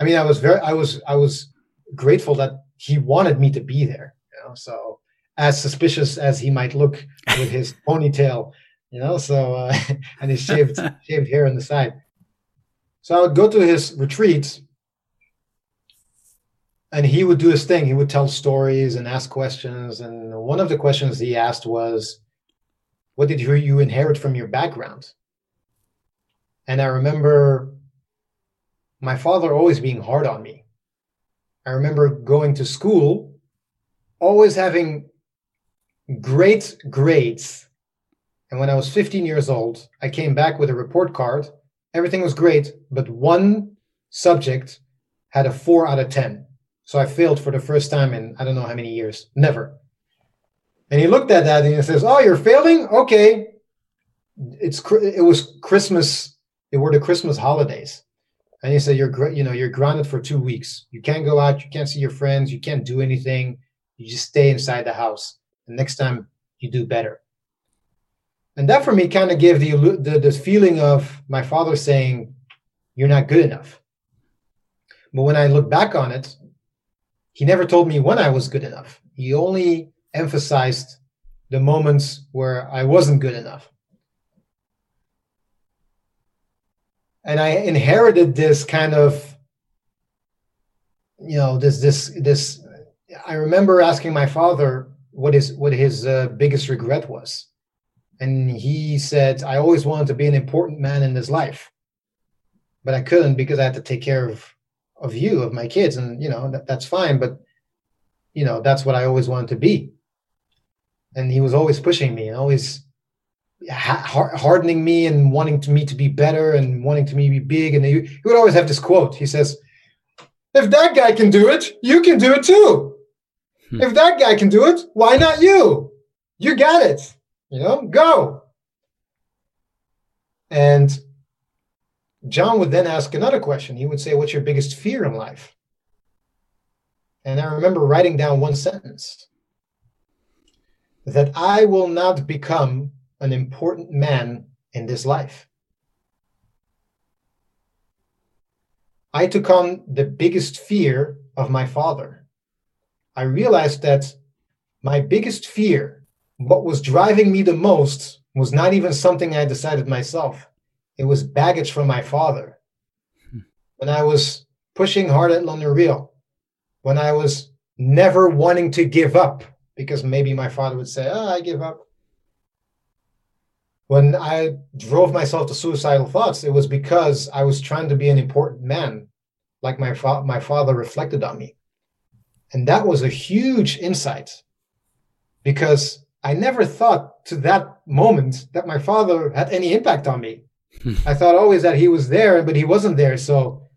I mean, I was very, I was, I was grateful that he wanted me to be there, you know? So as suspicious as he might look with his ponytail, you know? So, uh, and his shaved, shaved hair on the side. So I would go to his retreats, and he would do his thing. He would tell stories and ask questions. And one of the questions he asked was, what did you inherit from your background? And I remember my father always being hard on me. I remember going to school, always having great grades. And when I was fifteen years old, I came back with a report card. Everything was great, but one subject had a four out of ten. So I failed for the first time in I don't know how many years, never. And he looked at that and he says, oh, you're failing? Okay. It's It was Christmas. It were the Christmas holidays. And he said, you're, you know, you're grounded for two weeks. You can't go out. You can't see your friends. You can't do anything. You just stay inside the house. And next time you do better. And that for me kind of gave the, the the feeling of my father saying, you're not good enough. But when I look back on it, he never told me when I was good enough. He only emphasized the moments where I wasn't good enough. And I inherited this kind of, you know, this, this, this, I remember asking my father what his, what his uh, biggest regret was. And he said, I always wanted to be an important man in this life, but I couldn't because I had to take care of of you, of my kids. And, you know, that, that's fine. But, you know, that's what I always wanted to be. And he was always pushing me and always ha- hardening me and wanting to me to be better and wanting to me to be big. And he, he would always have this quote. He says, if that guy can do it, you can do it too. Hmm. If that guy can do it, why not you? You got it. You know, go. And John would then ask another question. He would say, what's your biggest fear in life? And I remember writing down one sentence. That I will not become an important man in this life. I took on the biggest fear of my father. I realized that my biggest fear, what was driving me the most, was not even something I decided myself. It was baggage from my father. When I was pushing hard at London Real, when I was never wanting to give up, because maybe my father would say, oh, I give up. When I drove myself to suicidal thoughts, it was because I was trying to be an important man, like my, fa- my father reflected on me. And that was a huge insight, because I never thought to that moment that my father had any impact on me. I thought always that he was there, but he wasn't there. So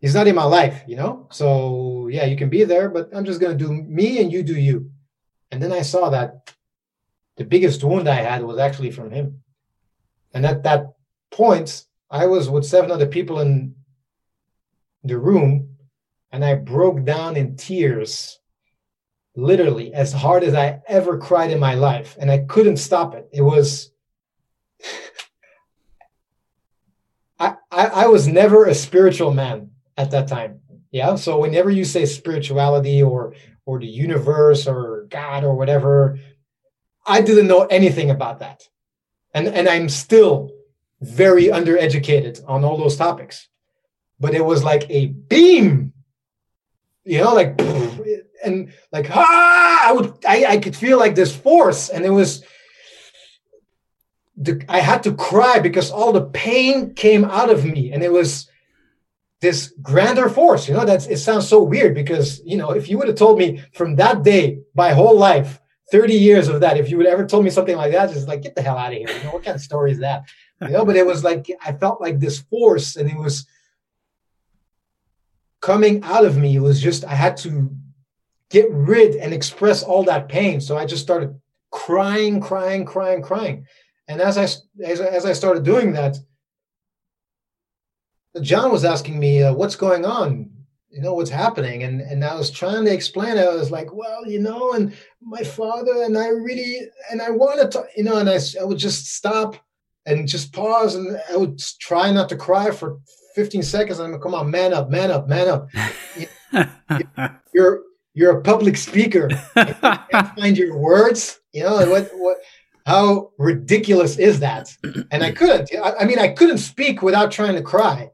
he's not in my life, you know? So yeah, you can be there, but I'm just going to do me and you do you. And then I saw that the biggest wound I had was actually from him. And at that point, I was with seven other people in the room, and I broke down in tears, literally as hard as I ever cried in my life. And I couldn't stop it. It was... I, I, I was never a spiritual man at that time. Yeah. So whenever you say spirituality or or the universe or God or whatever, I didn't know anything about that. And and I'm still very undereducated on all those topics. But it was like a beam, you know, like, and like, ah, I would, I, I could feel like this force. And it was, the, I had to cry because all the pain came out of me. And it was this grander force, you know, that's, it sounds so weird because, you know, if you would have told me from that day, my whole life, thirty years of that, if you would ever told me something like that, just like, get the hell out of here. You know, what kind of story is that? You know, but it was like, I felt like this force and it was coming out of me. It was just, I had to get rid and express all that pain. So I just started crying, crying, crying, crying. And as I, as, as I started doing that, John was asking me, uh, what's going on? You know, what's happening? And and I was trying to explain it. I was like, well, you know, and my father and I really, and I wanted to, you know, and I, I would just stop and just pause. And I would try not to cry for fifteen seconds. And I'm like, come on, man up, man up, man up. you're, you're, you're a public speaker. You can't find your words. You know, what, what, how ridiculous is that? And I couldn't, I, I mean, I couldn't speak without trying to cry.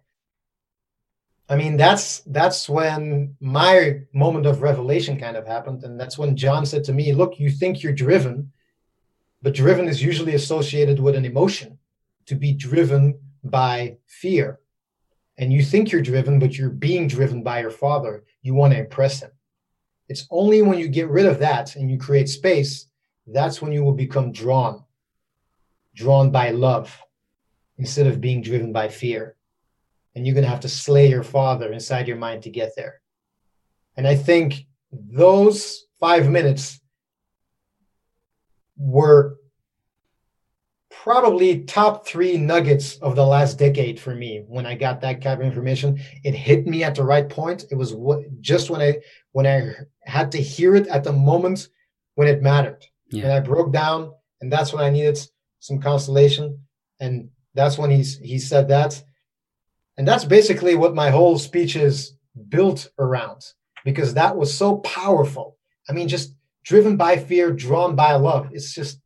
I mean, that's that's when my moment of revelation kind of happened. And that's when John said to me, look, you think you're driven, but driven is usually associated with an emotion, to be driven by fear. And you think you're driven, but you're being driven by your father. You want to impress him. It's only when you get rid of that and you create space, that's when you will become drawn, drawn by love instead of being driven by fear. And you're going to have to slay your father inside your mind to get there. And I think those five minutes were probably top three nuggets of the last decade for me. When I got that kind of information, it hit me at the right point. It was what, just when I when I had to hear it at the moment when it mattered. Yeah. And I broke down, and that's when I needed some consolation. And that's when he, he said that. And that's basically what my whole speech is built around, because that was so powerful. I mean, just driven by fear, drawn by love. It's just,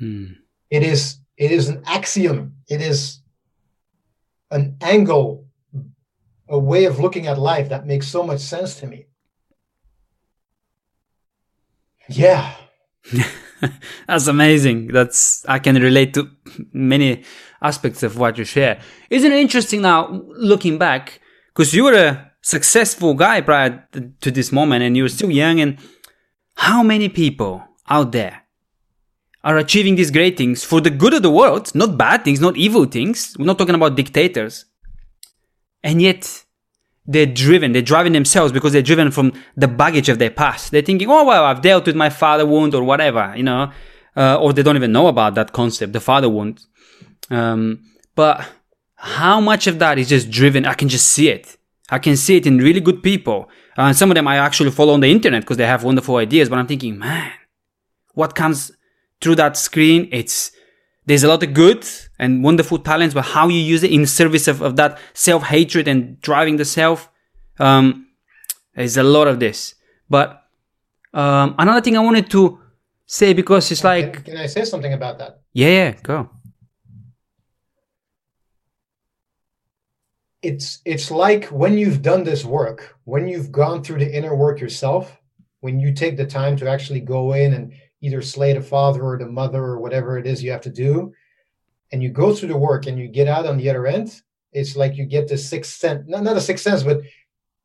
hmm. it is, it is an axiom. It is an angle, a way of looking at life that makes so much sense to me. Yeah. That's amazing. That's I can relate to many aspects of what you share. Isn't it interesting now, looking back, Because you were a successful guy prior to this moment and you were still young, and how many people out there are achieving these great things for the good of the world, not bad things, not evil things. We're not talking about dictators. And yet they're driven, they're driving themselves because they're driven from the baggage of their past. They're thinking, oh, well, I've dealt with my father wound or whatever, you know, uh, or they don't even know about that concept, the father wound. Um, but how much of that is just driven? I can just see it. I can see it in really good people. Uh, some of them I actually follow on the internet because they have wonderful ideas, but I'm thinking, man, what comes through that screen, it's there's a lot of good and wonderful talents, but how you use it in service of, of that self-hatred and driving the self, um, there's a lot of this. But um, another thing I wanted to say, because it's like... Can, can I say something about that? Yeah, yeah, go. It's, it's like when you've done this work, when you've gone through the inner work yourself, when you take the time to actually go in and either slay the father or the mother or whatever it is you have to do, and you go through the work and you get out on the other end, it's like you get the sixth sense, not, not a sixth sense, but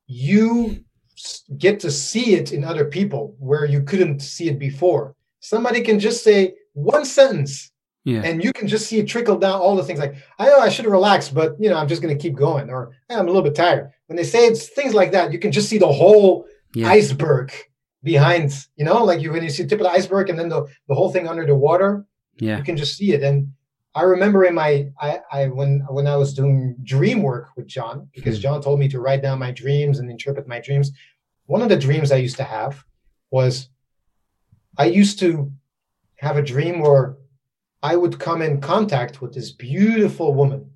you get to see it in other people where you couldn't see it before. Somebody can just say one sentence, yeah, and you can just see it trickle down all the things like, I know I should relax, but you know, I'm just going to keep going, or hey, I'm a little bit tired. When they say it's things like that, you can just see the whole yeah. iceberg behind, you know, like you when you see the tip of the iceberg and then the, the whole thing under the water, yeah, you can just see it. And I remember in my I, I when when I was doing dream work with John, because mm. John told me to write down my dreams and interpret my dreams. One of the dreams I used to have was I used to have a dream where I would come in contact with this beautiful woman,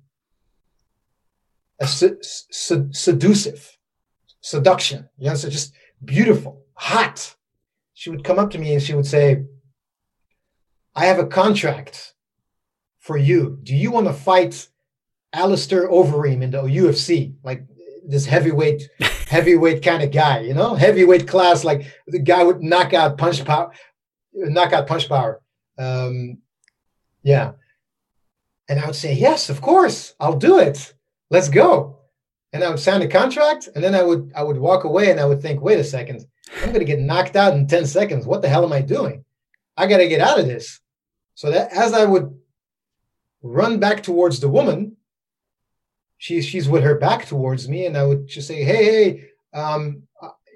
a su- su- seductive, seduction, you know, so just beautiful. Hot. She would come up to me and she would say, I have a contract for you. Do you want to fight Alistair Overeem in the U F C? Like this heavyweight, heavyweight kind of guy, you know, heavyweight class, like the guy with knockout punch power, knockout punch power. Um, yeah. And I would say, yes, of course, I'll do it. Let's go. And I would sign a contract, and then I would I would walk away and I would think, wait a second, I'm going to get knocked out in ten seconds. What the hell am I doing? I got to get out of this. So that as I would run back towards the woman, she, she's with her back towards me, and I would just say, hey, hey, um,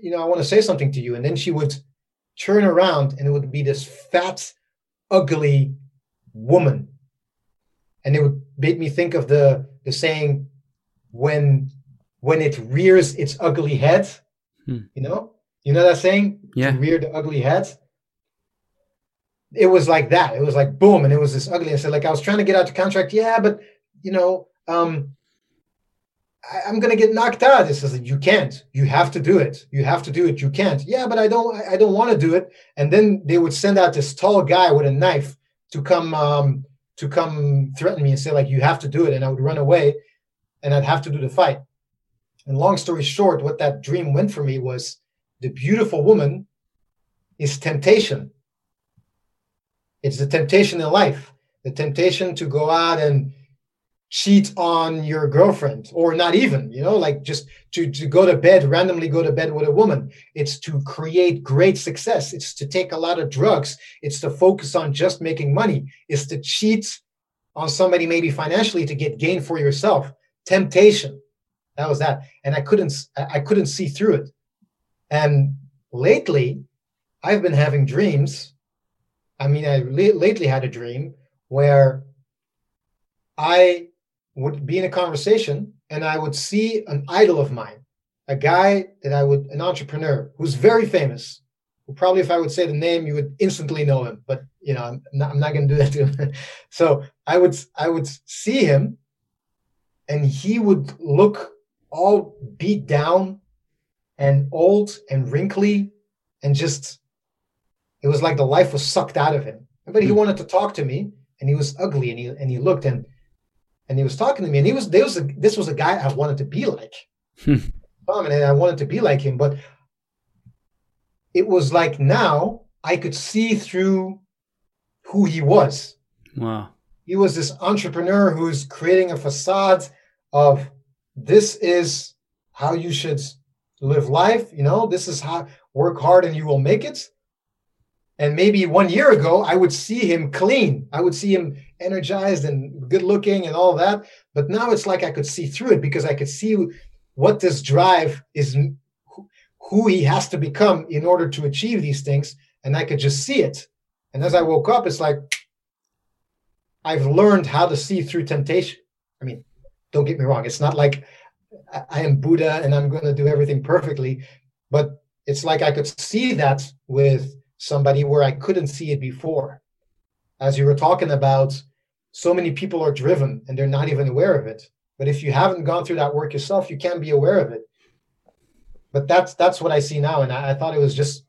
you know, I want to say something to you. And then she would turn around, and it would be this fat, ugly woman. And it would make me think of the, the saying, when... when it rears its ugly head, hmm. you know, you know that saying, yeah, to rear the ugly head. It was like that. It was like, boom. And it was this ugly. I said, like, I was trying to get out the contract. Yeah. But you know, um, I, I'm going to get knocked out. It says like, you can't, you have to do it. You have to do it. You can't. Yeah, but I don't, I don't want to do it. And then they would send out this tall guy with a knife to come, um, to come threaten me and say like, you have to do it. And I would run away and I'd have to do the fight. And long story short, what that dream went for me was the beautiful woman is temptation. It's the temptation in life, the temptation to go out and cheat on your girlfriend, or not even, you know, like just to, to go to bed, randomly go to bed with a woman. It's to create great success. It's to take a lot of drugs. It's to focus on just making money. It's to cheat on somebody, maybe financially, to get gain for yourself. Temptation. That was that. And I couldn't, I couldn't see through it. And lately I've been having dreams. I mean, I l- lately had a dream where I would be in a conversation and I would see an idol of mine, a guy that I would, an entrepreneur who's very famous, who probably, if I would say the name, you would instantly know him, but you know, I'm not, I'm not going to do that to him. So I would, I would see him and he would look all beat down and old and wrinkly, and just, it was like the life was sucked out of him. But he wanted to talk to me, and he was ugly, and he and he looked and and he was talking to me, and he was there was a, this was a guy I wanted to be like, and I wanted to be like him. But it was like now I could see through who he was. Wow. He was this entrepreneur who's creating a facade of, this is how you should live life. You know, this is how, work hard and you will make it. And maybe one year ago, I would see him clean. I would see him energized and good looking and all that. But now it's like I could see through it because I could see what this drive is, who he has to become in order to achieve these things. And I could just see it. And as I woke up, it's like, I've learned how to see through temptation. I mean, don't get me wrong. It's not like I am Buddha and I'm going to do everything perfectly. But it's like I could see that with somebody where I couldn't see it before. As you were talking about, so many people are driven and they're not even aware of it. But if you haven't gone through that work yourself, you can be aware of it. But that's that's what I see now. And I, I thought it was just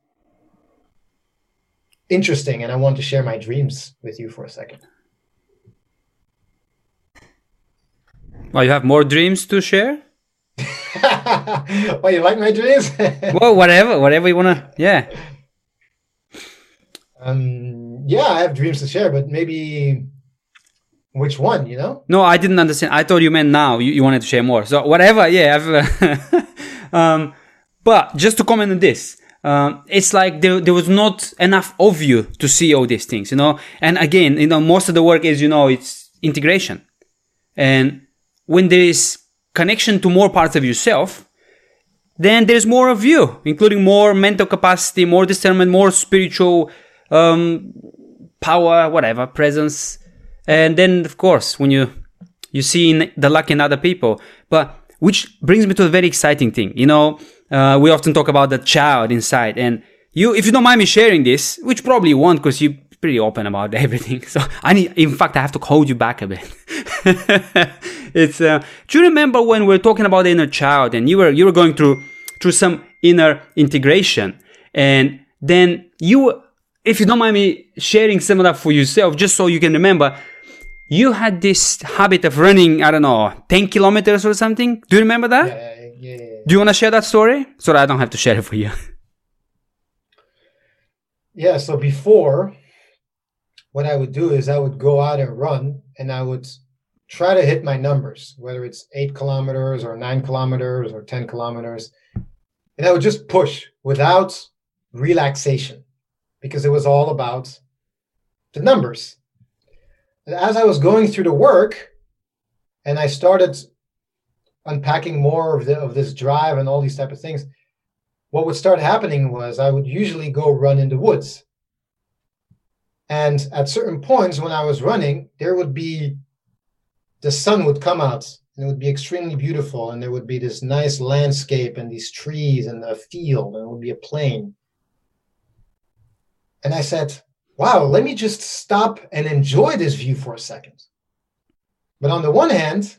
interesting. And I wanted to share my dreams with you for a second. Oh, you have more dreams to share? Oh, you like my dreams? Well, whatever, whatever you want to. Yeah. Um, yeah, I have dreams to share, but maybe which one, you know? No, I didn't understand. I thought you meant now you, you wanted to share more. So whatever, yeah. I've, um, but just to comment on this, um, it's like there, there was not enough of you to see all these things, you know? And again, you know, most of the work is, you know, it's integration. And when there is connection to more parts of yourself, then there's more of you, including more mental capacity, more discernment, more spiritual um power, whatever, presence. And then of course when you you see the luck in other people. But which brings me to a very exciting thing, you know, uh we often talk about the child inside. And you, if you don't mind me sharing this, which probably you won't because you're pretty open about everything, so I need, in fact I have to hold you back a bit. It's uh, do you remember when we were talking about the inner child and you were you were going through through some inner integration? And then you, if you don't mind me sharing some of that for yourself, just so you can remember, you had this habit of running, I don't know, ten kilometers or something. Do you remember that? Yeah, yeah, yeah. Do you want to share that story? So that I don't have to share it for you. Yeah, so before, what I would do is I would go out and run and I would try to hit my numbers, whether it's eight kilometers or nine kilometers or ten kilometers. And I would just push without relaxation, because it was all about the numbers. And as I was going through the work and I started unpacking more of, the, of this drive and all these type of things, what would start happening was I would usually go run in the woods. And at certain points when I was running, there would be, the sun would come out and it would be extremely beautiful. And there would be this nice landscape and these trees and a field, and it would be a plain. And I said, wow, let me just stop and enjoy this view for a second. But on the one hand,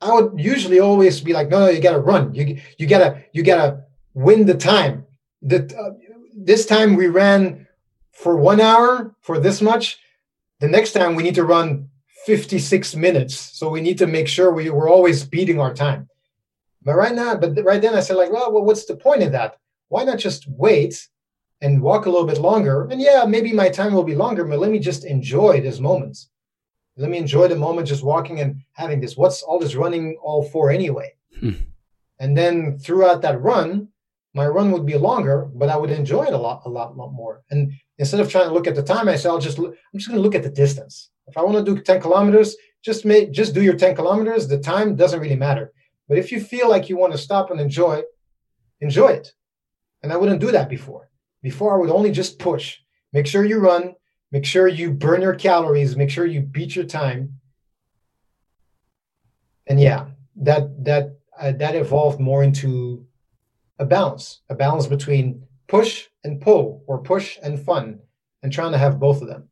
I would usually always be like, no, no, you got to run. You you got to you got to win the time. The, uh, this time we ran for one hour for this much. The next time we need to run fifty-six minutes. So we need to make sure we were always beating our time. But right now, but right then I said like, well, well what's the point of that? Why not just wait and walk a little bit longer? And yeah, maybe my time will be longer, but let me just enjoy this moment. Let me enjoy the moment just walking and having this. What's all this running all for anyway? Hmm. And then throughout that run, my run would be longer, but I would enjoy it a lot, a lot, lot more. And instead of trying to look at the time, I said, I'll just, I'm just going to look at the distance. If I want to do ten kilometers, just make, just do your ten kilometers. The time doesn't really matter. But if you feel like you want to stop and enjoy, enjoy it. And I wouldn't do that before. Before, I would only just push. Make sure you run. Make sure you burn your calories. Make sure you beat your time. And yeah, that that uh, that evolved more into a balance, a balance between push and pull, or push and fun, and trying to have both of them.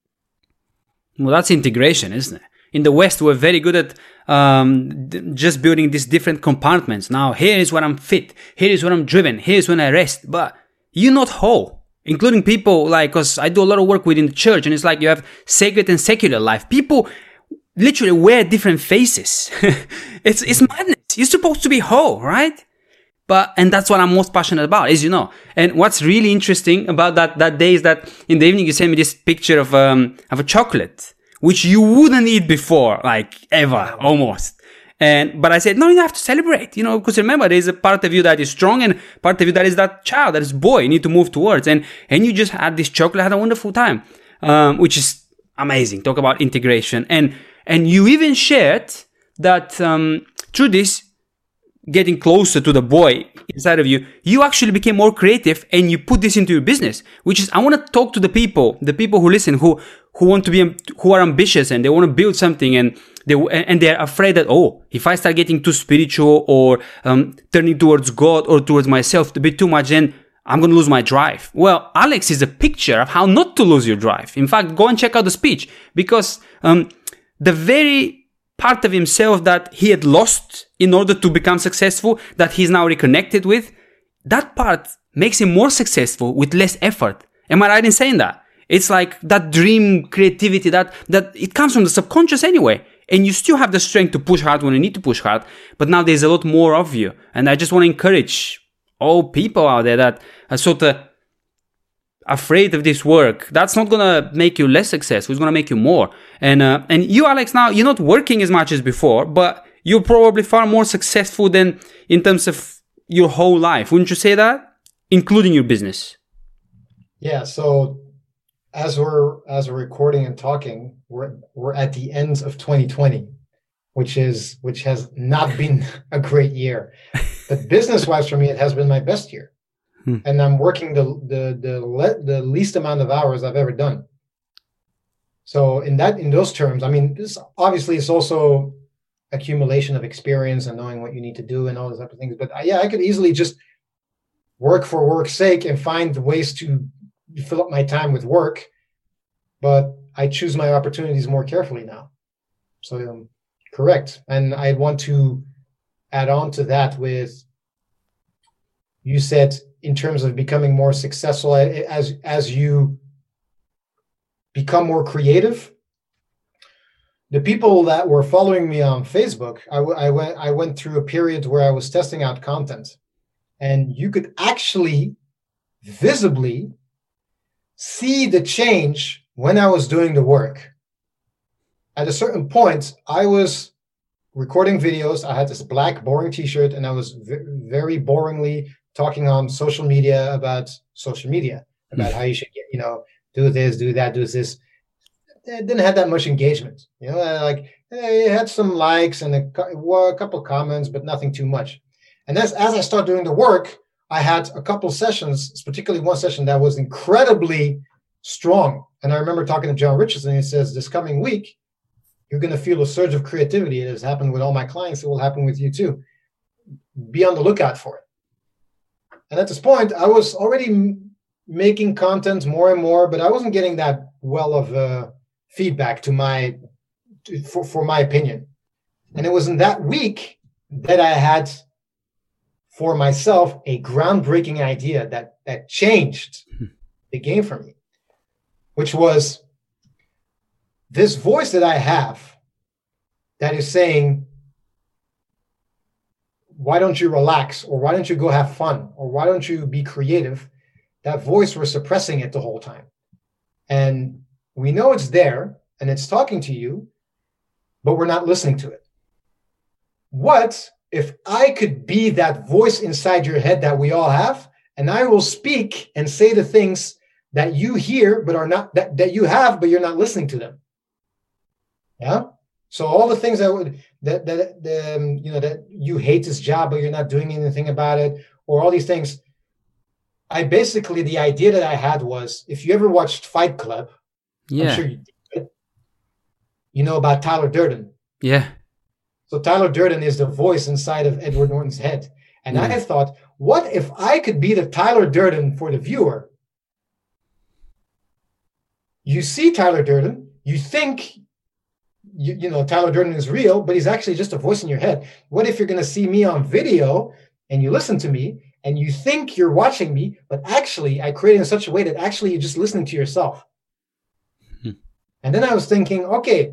Well, that's integration, isn't it? In the West, we're very good at um, d- just building these different compartments. Now, here is when I'm fit. Here is when I'm driven. Here is when I rest. But you're not whole, including people like, because I do a lot of work within the church, and it's like you have sacred and secular life. People literally wear different faces. it's it's madness. You're supposed to be whole, right? But, and that's what I'm most passionate about, as you know. And what's really interesting about that, that day is that in the evening you sent me this picture of, um, of a chocolate, which you wouldn't eat before, like ever, almost. And, but I said, no, you have to celebrate, you know, because remember, there's a part of you that is strong and part of you that is that child, that is boy, you need to move towards. And, and you just had this chocolate, had a wonderful time, um, which is amazing. Talk about integration. And, and you even shared that, um, through this, getting closer to the boy inside of you, you actually became more creative and you put this into your business, which is, I want to talk to the people, the people who listen, who, who want to be, who are ambitious and they want to build something, and they, and they're afraid that, oh, if I start getting too spiritual or, um, turning towards God or towards myself a bit too much, then I'm going to lose my drive. Well, Alex is a picture of how not to lose your drive. In fact, go and check out the speech, because, um, the very part of himself that he had lost in order to become successful, that he's now reconnected with, that part makes him more successful with less effort. Am I right in saying that? It's like that dream creativity that, that it comes from the subconscious anyway. And you still have the strength to push hard when you need to push hard, but now there's a lot more of you. And I just want to encourage all people out there that are sort of afraid of this work. That's not gonna make you less successful. It's gonna make you more. And uh, and you, Alex, now you're not working as much as before, but you're probably far more successful than in terms of your whole life. Wouldn't you say that? Including your business. Yeah. So as we're as we're recording and talking, we're we're at the end of twenty twenty, which is which has not been a great year. But business-wise, for me, it has been my best year. And I'm working the the the, le- the least amount of hours I've ever done. So in that in those terms, I mean, this obviously is also accumulation of experience and knowing what you need to do and all those type of things. But I, yeah, I could easily just work for work's sake and find ways to fill up my time with work. But I choose my opportunities more carefully now. So um, correct. And I want to add on to that with, you said, in terms of becoming more successful, as as you become more creative, the people that were following me on Facebook, I, w- I went I went through a period where I was testing out content, and you could actually visibly see the change when I was doing the work. At a certain point, I was recording videos. I had this black boring t-shirt, and I was v- very boringly talking on social media about social media, about how you should get, you know, do this, do that, do this. It didn't have that much engagement, you know, like it had some likes and a, a couple comments, but nothing too much. And as, as I started doing the work, I had a couple sessions, particularly one session that was incredibly strong. And I remember talking to John Richards, and he says, this coming week, you're going to feel a surge of creativity. It has happened with all my clients. It will happen with you too. Be on the lookout for it. And at this point, I was already m- making content more and more, but I wasn't getting that well of uh, feedback to my to, for, for my opinion. And it was in that week that I had for myself a groundbreaking idea that that changed the game for me, which was this voice that I have that is saying, why don't you relax, or why don't you go have fun, or why don't you be creative? That voice, we're suppressing it the whole time. And we know it's there and it's talking to you, but we're not listening to it. What if I could be that voice inside your head that we all have, and I will speak and say the things that you hear, but are not that, that you have, but you're not listening to them. Yeah. So all the things that would that that the um, you know that you hate this job but you're not doing anything about it, or all these things. I basically the idea that I had was, if you ever watched Fight Club, yeah, I'm sure you did, you know about Tyler Durden. Yeah. So Tyler Durden is the voice inside of Edward Norton's head, and mm. I thought, what if I could be the Tyler Durden for the viewer? You see Tyler Durden, you think. You, you know, Tyler Durden is real, but he's actually just a voice in your head. What if you're going to see me on video and you listen to me and you think you're watching me, but actually I created in such a way that actually you're just listening to yourself. Mm-hmm. And then I was thinking, okay,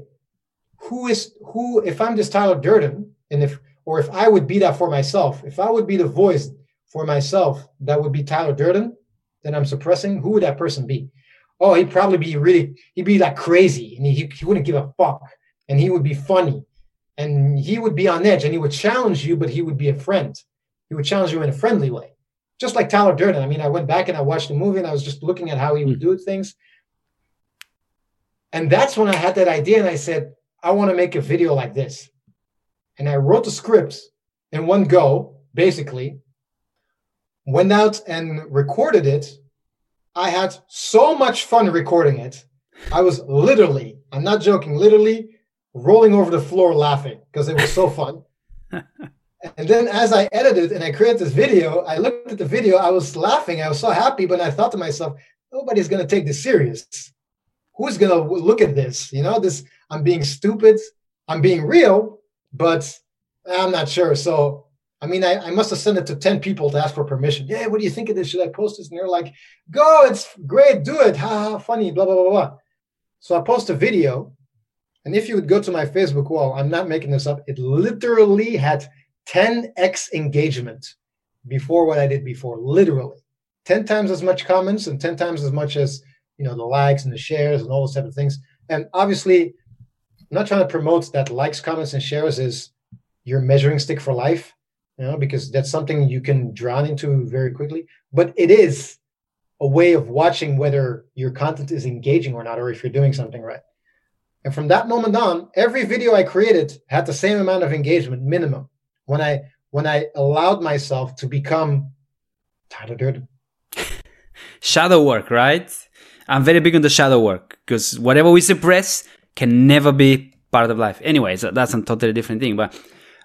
who is who, if I'm this Tyler Durden, and if, or if I would be that for myself, if I would be the voice for myself, that would be Tyler Durden, then I'm suppressing, who would that person be? Oh, he'd probably be really, he'd be like crazy and he, he wouldn't give a fuck. And he would be funny And he would be on edge and he would challenge you, but he would be a friend. He would challenge you in a friendly way. Just like Tyler Durden. I mean, I went back and I watched the movie and I was just looking at how he would do things. And that's when I had that idea and I said, I want to make a video like this. And I wrote the script in one go, basically. Went out and recorded it. I had so much fun recording it. I was literally, I'm not joking, literally rolling over the floor laughing because it was so fun. And then as I edited and I created this video, I looked at the video, I was laughing. I was so happy, but I thought to myself, nobody's going to take this serious. Who's going to look at this? You know, this, I'm being stupid. I'm being real, but I'm not sure. So, I mean, I, I must have sent it to ten people to ask for permission. Yeah, what do you think of this? Should I post this? And they're like, go, it's great, do it. Ha, ha, funny, blah, blah, blah, blah. So I post a video. And if you would go to my Facebook wall, I'm not making this up. It literally had ten x engagement before what I did before, literally. ten times as much comments and ten times as much as, you know, the likes and the shares and all those type of things. And obviously, I'm not trying to promote that likes, comments, and shares is your measuring stick for life. You know, because that's something you can drown into very quickly. But it is a way of watching whether your content is engaging or not, or if you're doing something right. And from that moment on, every video I created had the same amount of engagement minimum when I when I allowed myself to become Tyler Durden. Shadow work, right? I'm very big on the shadow work because whatever we suppress can never be part of life. Anyways, that's a totally different thing, but.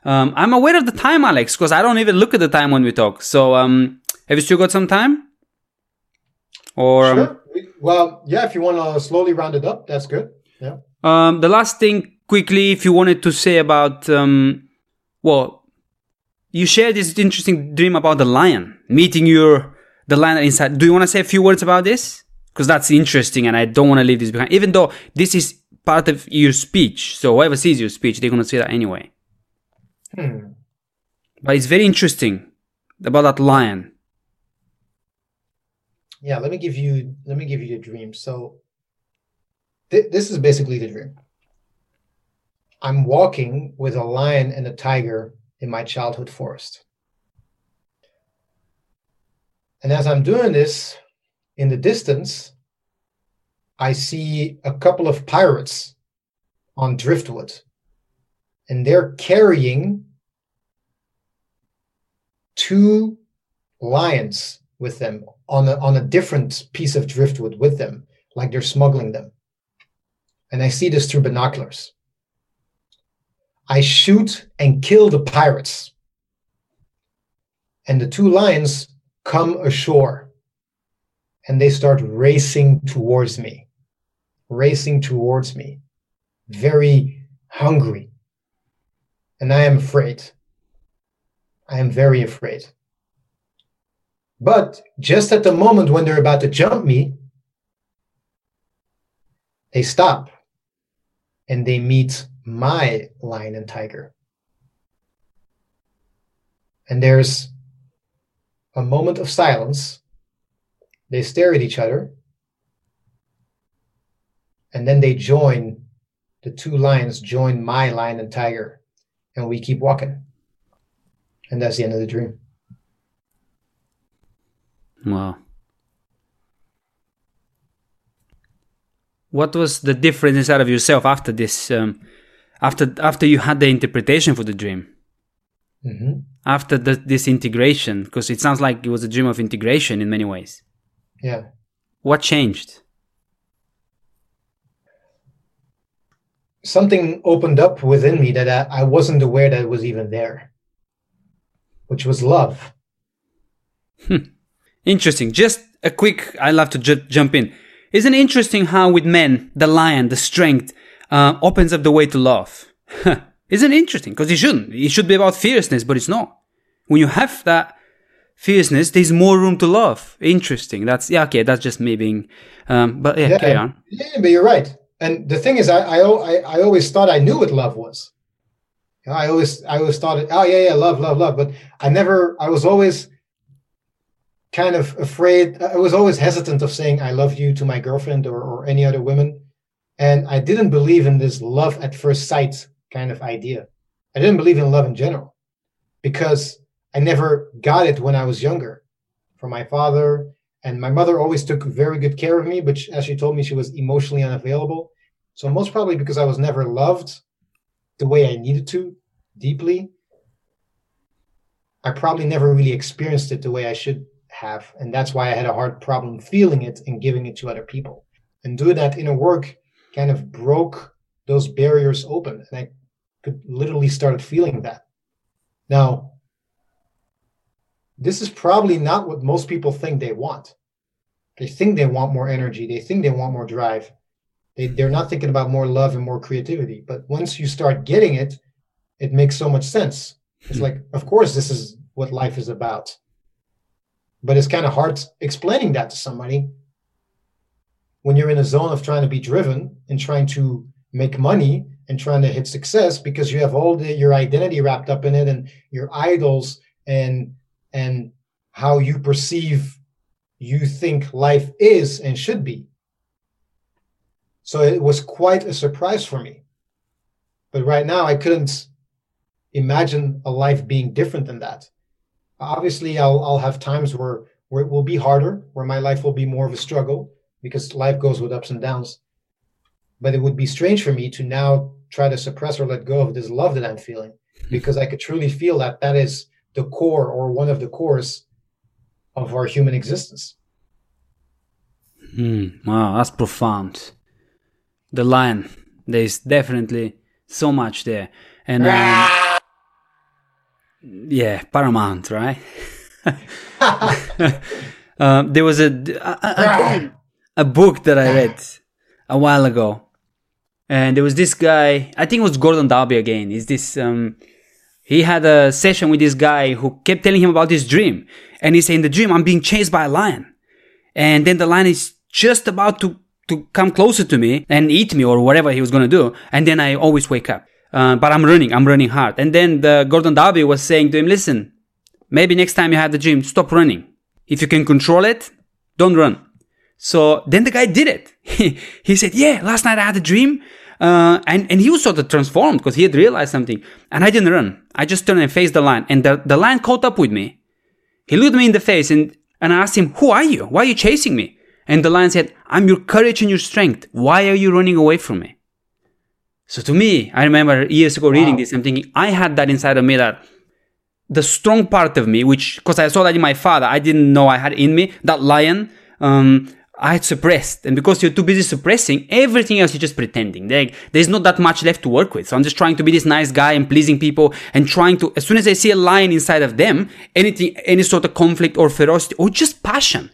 Um, I'm aware of the time, Alex, because I don't even look at the time when we talk. So um, have you still got some time? Or sure. Um, well, yeah, if you want to slowly round it up, that's good. Yeah. Um, the last thing, quickly, if you wanted to say about, um, well, you shared this interesting dream about the lion, meeting your the lion inside. Do you want to say a few words about this? Because that's interesting, and I don't want to leave this behind. Even though this is part of your speech, so whoever sees your speech, they're going to see that anyway. Hmm. But it's very interesting about that lion. Yeah, let me give you let me give you a dream. So th- this is basically the dream. I'm walking with a lion and a tiger in my childhood forest. And as I'm doing this, in the distance, I see a couple of pirates on driftwood. And they're carrying two lions with them on a, on a different piece of driftwood with them, like they're smuggling them. And I see this through binoculars. I shoot and kill the pirates. And the two lions come ashore. And they start racing towards me, racing towards me, very hungry. And I am afraid. I am very afraid. But just at the moment when they're about to jump me, they stop and they meet my lion and tiger. And there's a moment of silence. They stare at each other. And then they join, the two lions join my lion and tiger. And we keep walking. And that's the end of the dream. Wow. What was the difference inside of yourself after this, um, after after you had the interpretation for the dream? Mm-hmm. After the, this integration? Because it sounds like it was a dream of integration in many ways. Yeah. What changed? Something opened up within me that I, I wasn't aware that it was even there, which was love. Hmm. Interesting. Just a quick, I love to ju- jump in. Isn't it interesting how with men, the lion, the strength, uh, opens up the way to love? Isn't it interesting? Because it shouldn't. It should be about fierceness, but it's not. When you have that fierceness, there's more room to love. Interesting. That's, yeah, okay, that's just me being, um, but yeah, yeah, carry on. Yeah, but you're right. And the thing is, I, I I I always thought I knew what love was. You know, I always I always thought, it, oh yeah yeah love love love, but I never I was always kind of afraid. I was always hesitant of saying I love you to my girlfriend or, or any other women, and I didn't believe in this love at first sight kind of idea. I didn't believe in love in general because I never got it when I was younger from my father. And my mother always took very good care of me, but as she told me, she was emotionally unavailable. So most probably because I was never loved the way I needed to, deeply, I probably never really experienced it the way I should have. And that's why I had a hard problem feeling it and giving it to other people. And doing that inner work kind of broke those barriers open. And I could literally started feeling that. Now, this is probably not what most people think they want. They think they want more energy. They think they want more drive. They, they're not thinking about more love and more creativity. But once you start getting it, it makes so much sense. It's like, of course, this is what life is about. But it's kind of hard explaining that to somebody when you're in a zone of trying to be driven and trying to make money and trying to hit success because you have all the, your identity wrapped up in it and your idols and and how you perceive, you think life is and should be. So it was quite a surprise for me. But right now, I couldn't imagine a life being different than that. Obviously, I'll I'll have times where, where it will be harder, where my life will be more of a struggle because life goes with ups and downs. But it would be strange for me to now try to suppress or let go of this love that I'm feeling because I could truly feel that that is the core or one of the cores of our human existence. Mm, wow, that's profound. The line, there's definitely so much there. And um, yeah, paramount, right? uh, there was a, a, a, a book that I read a while ago. And there was this guy, I think it was Gordon Dalby again. Is this, um, he had a session with this guy who kept telling him about his dream. And he said, in the dream, I'm being chased by a lion. And then the lion is just about to, to come closer to me and eat me or whatever he was going to do. And then I always wake up. Uh, but I'm running, I'm running hard. And then the Gordon Dalby was saying to him, listen, maybe next time you have the dream, stop running. If you can control it, don't run. So then the guy did it. He, he said, yeah, last night I had a dream. Uh, and, and he was sort of transformed because he had realized something. And I didn't run. I just turned and faced the lion. And the, the lion caught up with me. He looked me in the face and, and I asked him, who are you? Why are you chasing me? And the lion said, I'm your courage and your strength. Why are you running away from me? So to me, I remember years ago reading wow. this, I'm thinking, I had that inside of me, that the strong part of me, which, because I saw that in my father, I didn't know I had in me, that lion, um, I had suppressed. And because you're too busy suppressing, everything else you're just pretending. There, there's not that much left to work with. So I'm just trying to be this nice guy and pleasing people and trying to, as soon as I see a lion inside of them, anything, any sort of conflict or ferocity or just passion.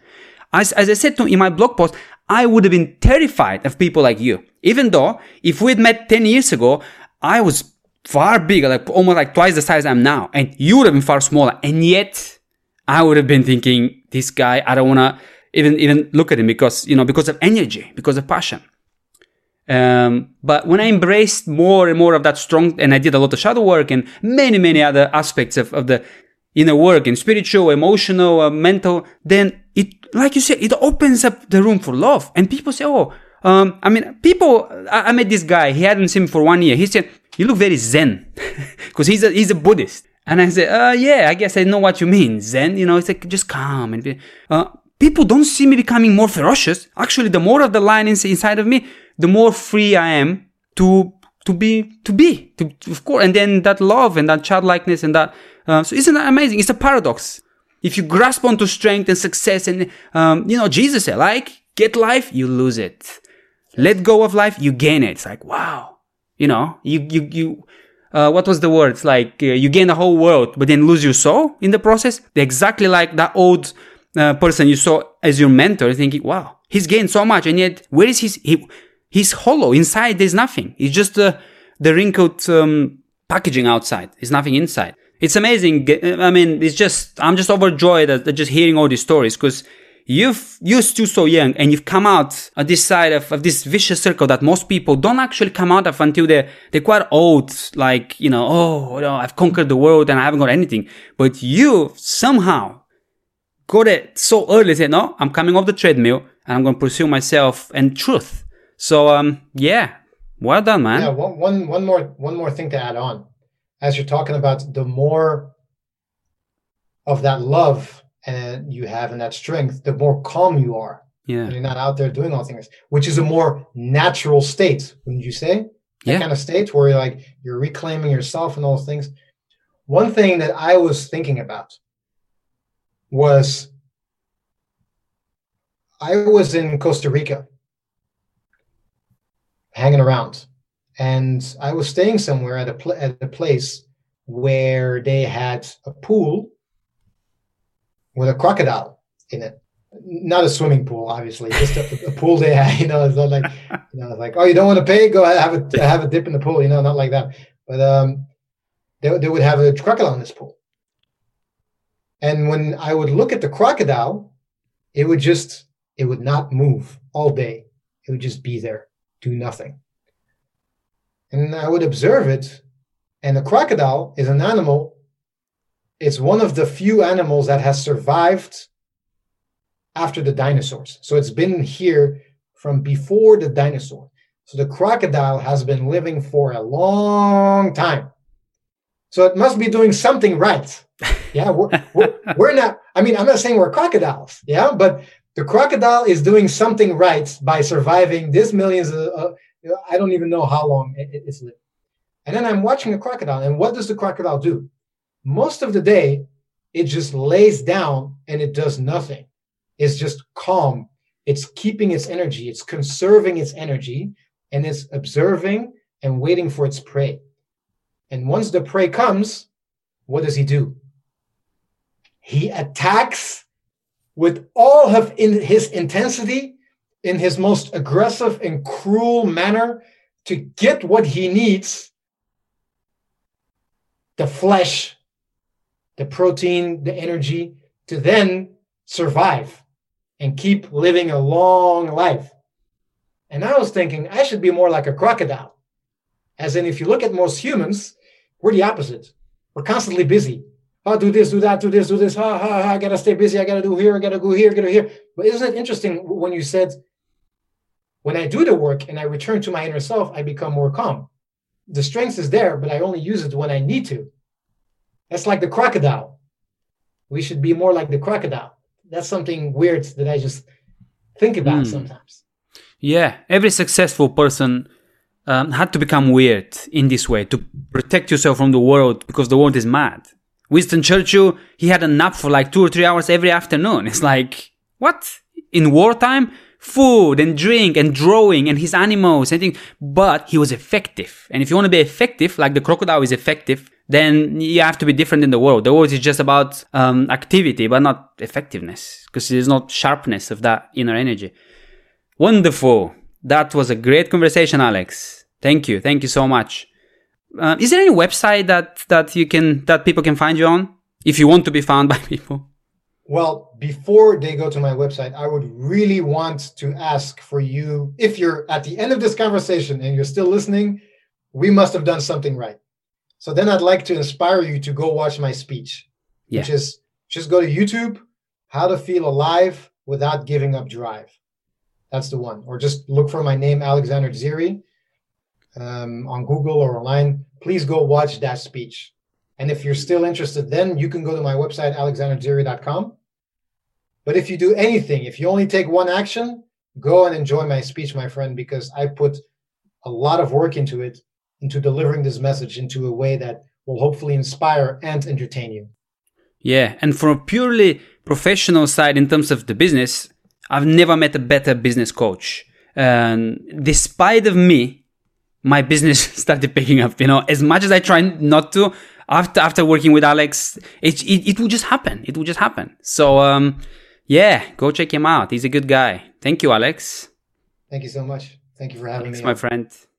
As, as I said to, in my blog post, I would have been terrified of people like you. Even though, if we had met ten years ago, I was far bigger, like almost like twice the size I am now. And you would have been far smaller. And yet, I would have been thinking, this guy, I don't want to even even look at him because, you know, because of energy, because of passion. Um, but when I embraced more and more of that strong, and I did a lot of shadow work and many, many other aspects of, of the inner work, and spiritual, emotional, uh, mental, then it, like you said, it opens up the room for love. And people say, oh, um, I mean, people, I, I met this guy, he hadn't seen me for one year. He said, you look very Zen, because he's a, he's a Buddhist. And I said, uh, yeah, I guess I know what you mean. Zen, you know, it's like, just calm. And be, uh, people don't see me becoming more ferocious. Actually, the more of the lion in, inside of me, the more free I am to, to be, to be, to, to, of course. And then that love and that childlikeness and that, uh, so isn't that amazing? It's a paradox. If you grasp onto strength and success and, um, you know, Jesus said, like, get life, you lose it. Let go of life, you gain it. It's like, wow. You know, you, you, you, uh, what was the word? It's like, uh, you gain the whole world, but then lose your soul in the process. They're exactly like that old uh, person you saw as your mentor thinking, wow, he's gained so much. And yet, where is his, he, he's hollow inside. There's nothing. It's just, uh, the wrinkled, um, packaging outside. There's nothing inside. It's amazing. I mean, it's just, I'm just overjoyed at, at just hearing all these stories because you've, you're still so young and you've come out on this side of, of this vicious circle that most people don't actually come out of until they're, they're quite old. Like, you know, oh, you know, I've conquered the world and I haven't got anything. But you somehow got it so early, said, no, I'm coming off the treadmill and I'm going to pursue myself and truth. So, um, yeah, well done, man. Yeah, one, one, one more, one more thing to add on. as you're talking about, the more of that love and you have and that strength, the more calm you are. Yeah. And you're not out there doing all things, which is a more natural state, wouldn't you say? Yeah. That kind of state where you're like, you're reclaiming yourself and all those things. One thing that I was thinking about was I was in Costa Rica hanging around, and I was staying somewhere at a pl- at a place where they had a pool with a crocodile in it. Not a swimming pool, obviously, just a, a pool they had, you know, it's not like, you know, it's like, oh, you don't want to pay, go have a, have a dip in the pool, you know, not like that. But um, they, they would have a crocodile in this pool. And when I would look at the crocodile, it would just, it would not move all day. It would just be there, do nothing. And I would observe it. And the crocodile is an animal. It's one of the few animals that has survived after the dinosaurs. So it's been here from before the dinosaur. So the crocodile has been living for a long time. So it must be doing something right. Yeah, we're, we're, we're not, I mean, I'm not saying we're crocodiles, yeah, but the crocodile is doing something right by surviving this millions of, uh, I don't even know how long it, it's lived. And then I'm watching the crocodile, and what does the crocodile do? Most of the day, it just lays down and it does nothing. It's just calm. It's keeping its energy. It's conserving its energy, and it's observing and waiting for its prey. And once the prey comes, what does he do? He attacks with all of in his intensity, in his most aggressive and cruel manner, to get what he needs, the flesh, the protein, the energy, to then survive and keep living a long life. And I was thinking, I should be more like a crocodile. As in, if you look at most humans, we're the opposite. We're constantly busy. Oh, do this, do that, do this, do this. Ha, ha, ha, I got to stay busy. I got to do here. I got to go here, got to here. But isn't it interesting when you said, when I do the work and I return to my inner self, I become more calm. The strength is there, but I only use it when I need to. That's like the crocodile. We should be more like the crocodile. That's something weird that I just think about mm. sometimes. Yeah. Every successful person um, had to become weird in this way to protect yourself from the world, because the world is mad. Winston Churchill, he had a nap for like two or three hours every afternoon. It's like, what? In wartime, food and drink and drawing and his animals and things. But he was effective. And if you want to be effective, like the crocodile is effective, then you have to be different in the world. The world is just about um, activity, but not effectiveness, because there's not sharpness of that inner energy. Wonderful. That was a great conversation, Alex. Thank you. Thank you so much. Uh, is there any website that that you can that people can find you on if you want to be found by people? Well, before they go to my website, I would really want to ask for you, if you're at the end of this conversation and you're still listening, we must have done something right. So then I'd like to inspire you to go watch my speech, yeah. which is just go to YouTube, How to Feel Alive Without Giving Up Drive. That's the one. Or just look for my name, Alexander Ziri. Um, on Google or online, please go watch that speech. And if you're still interested, then you can go to my website, alexander ziri dot com. But if you do anything, if you only take one action, go and enjoy my speech, my friend, because I put a lot of work into it, into delivering this message into a way that will hopefully inspire and entertain you. Yeah. And from a purely professional side, in terms of the business, I've never met a better business coach. And despite of me, my business started picking up, you know, as much as I try not to. After, after working with Alex, it, it, it will just happen. It will just happen. So, um, yeah, go check him out. He's a good guy. Thank you, Alex. Thank you so much. Thank you for having Alex, me. Thanks, my friend.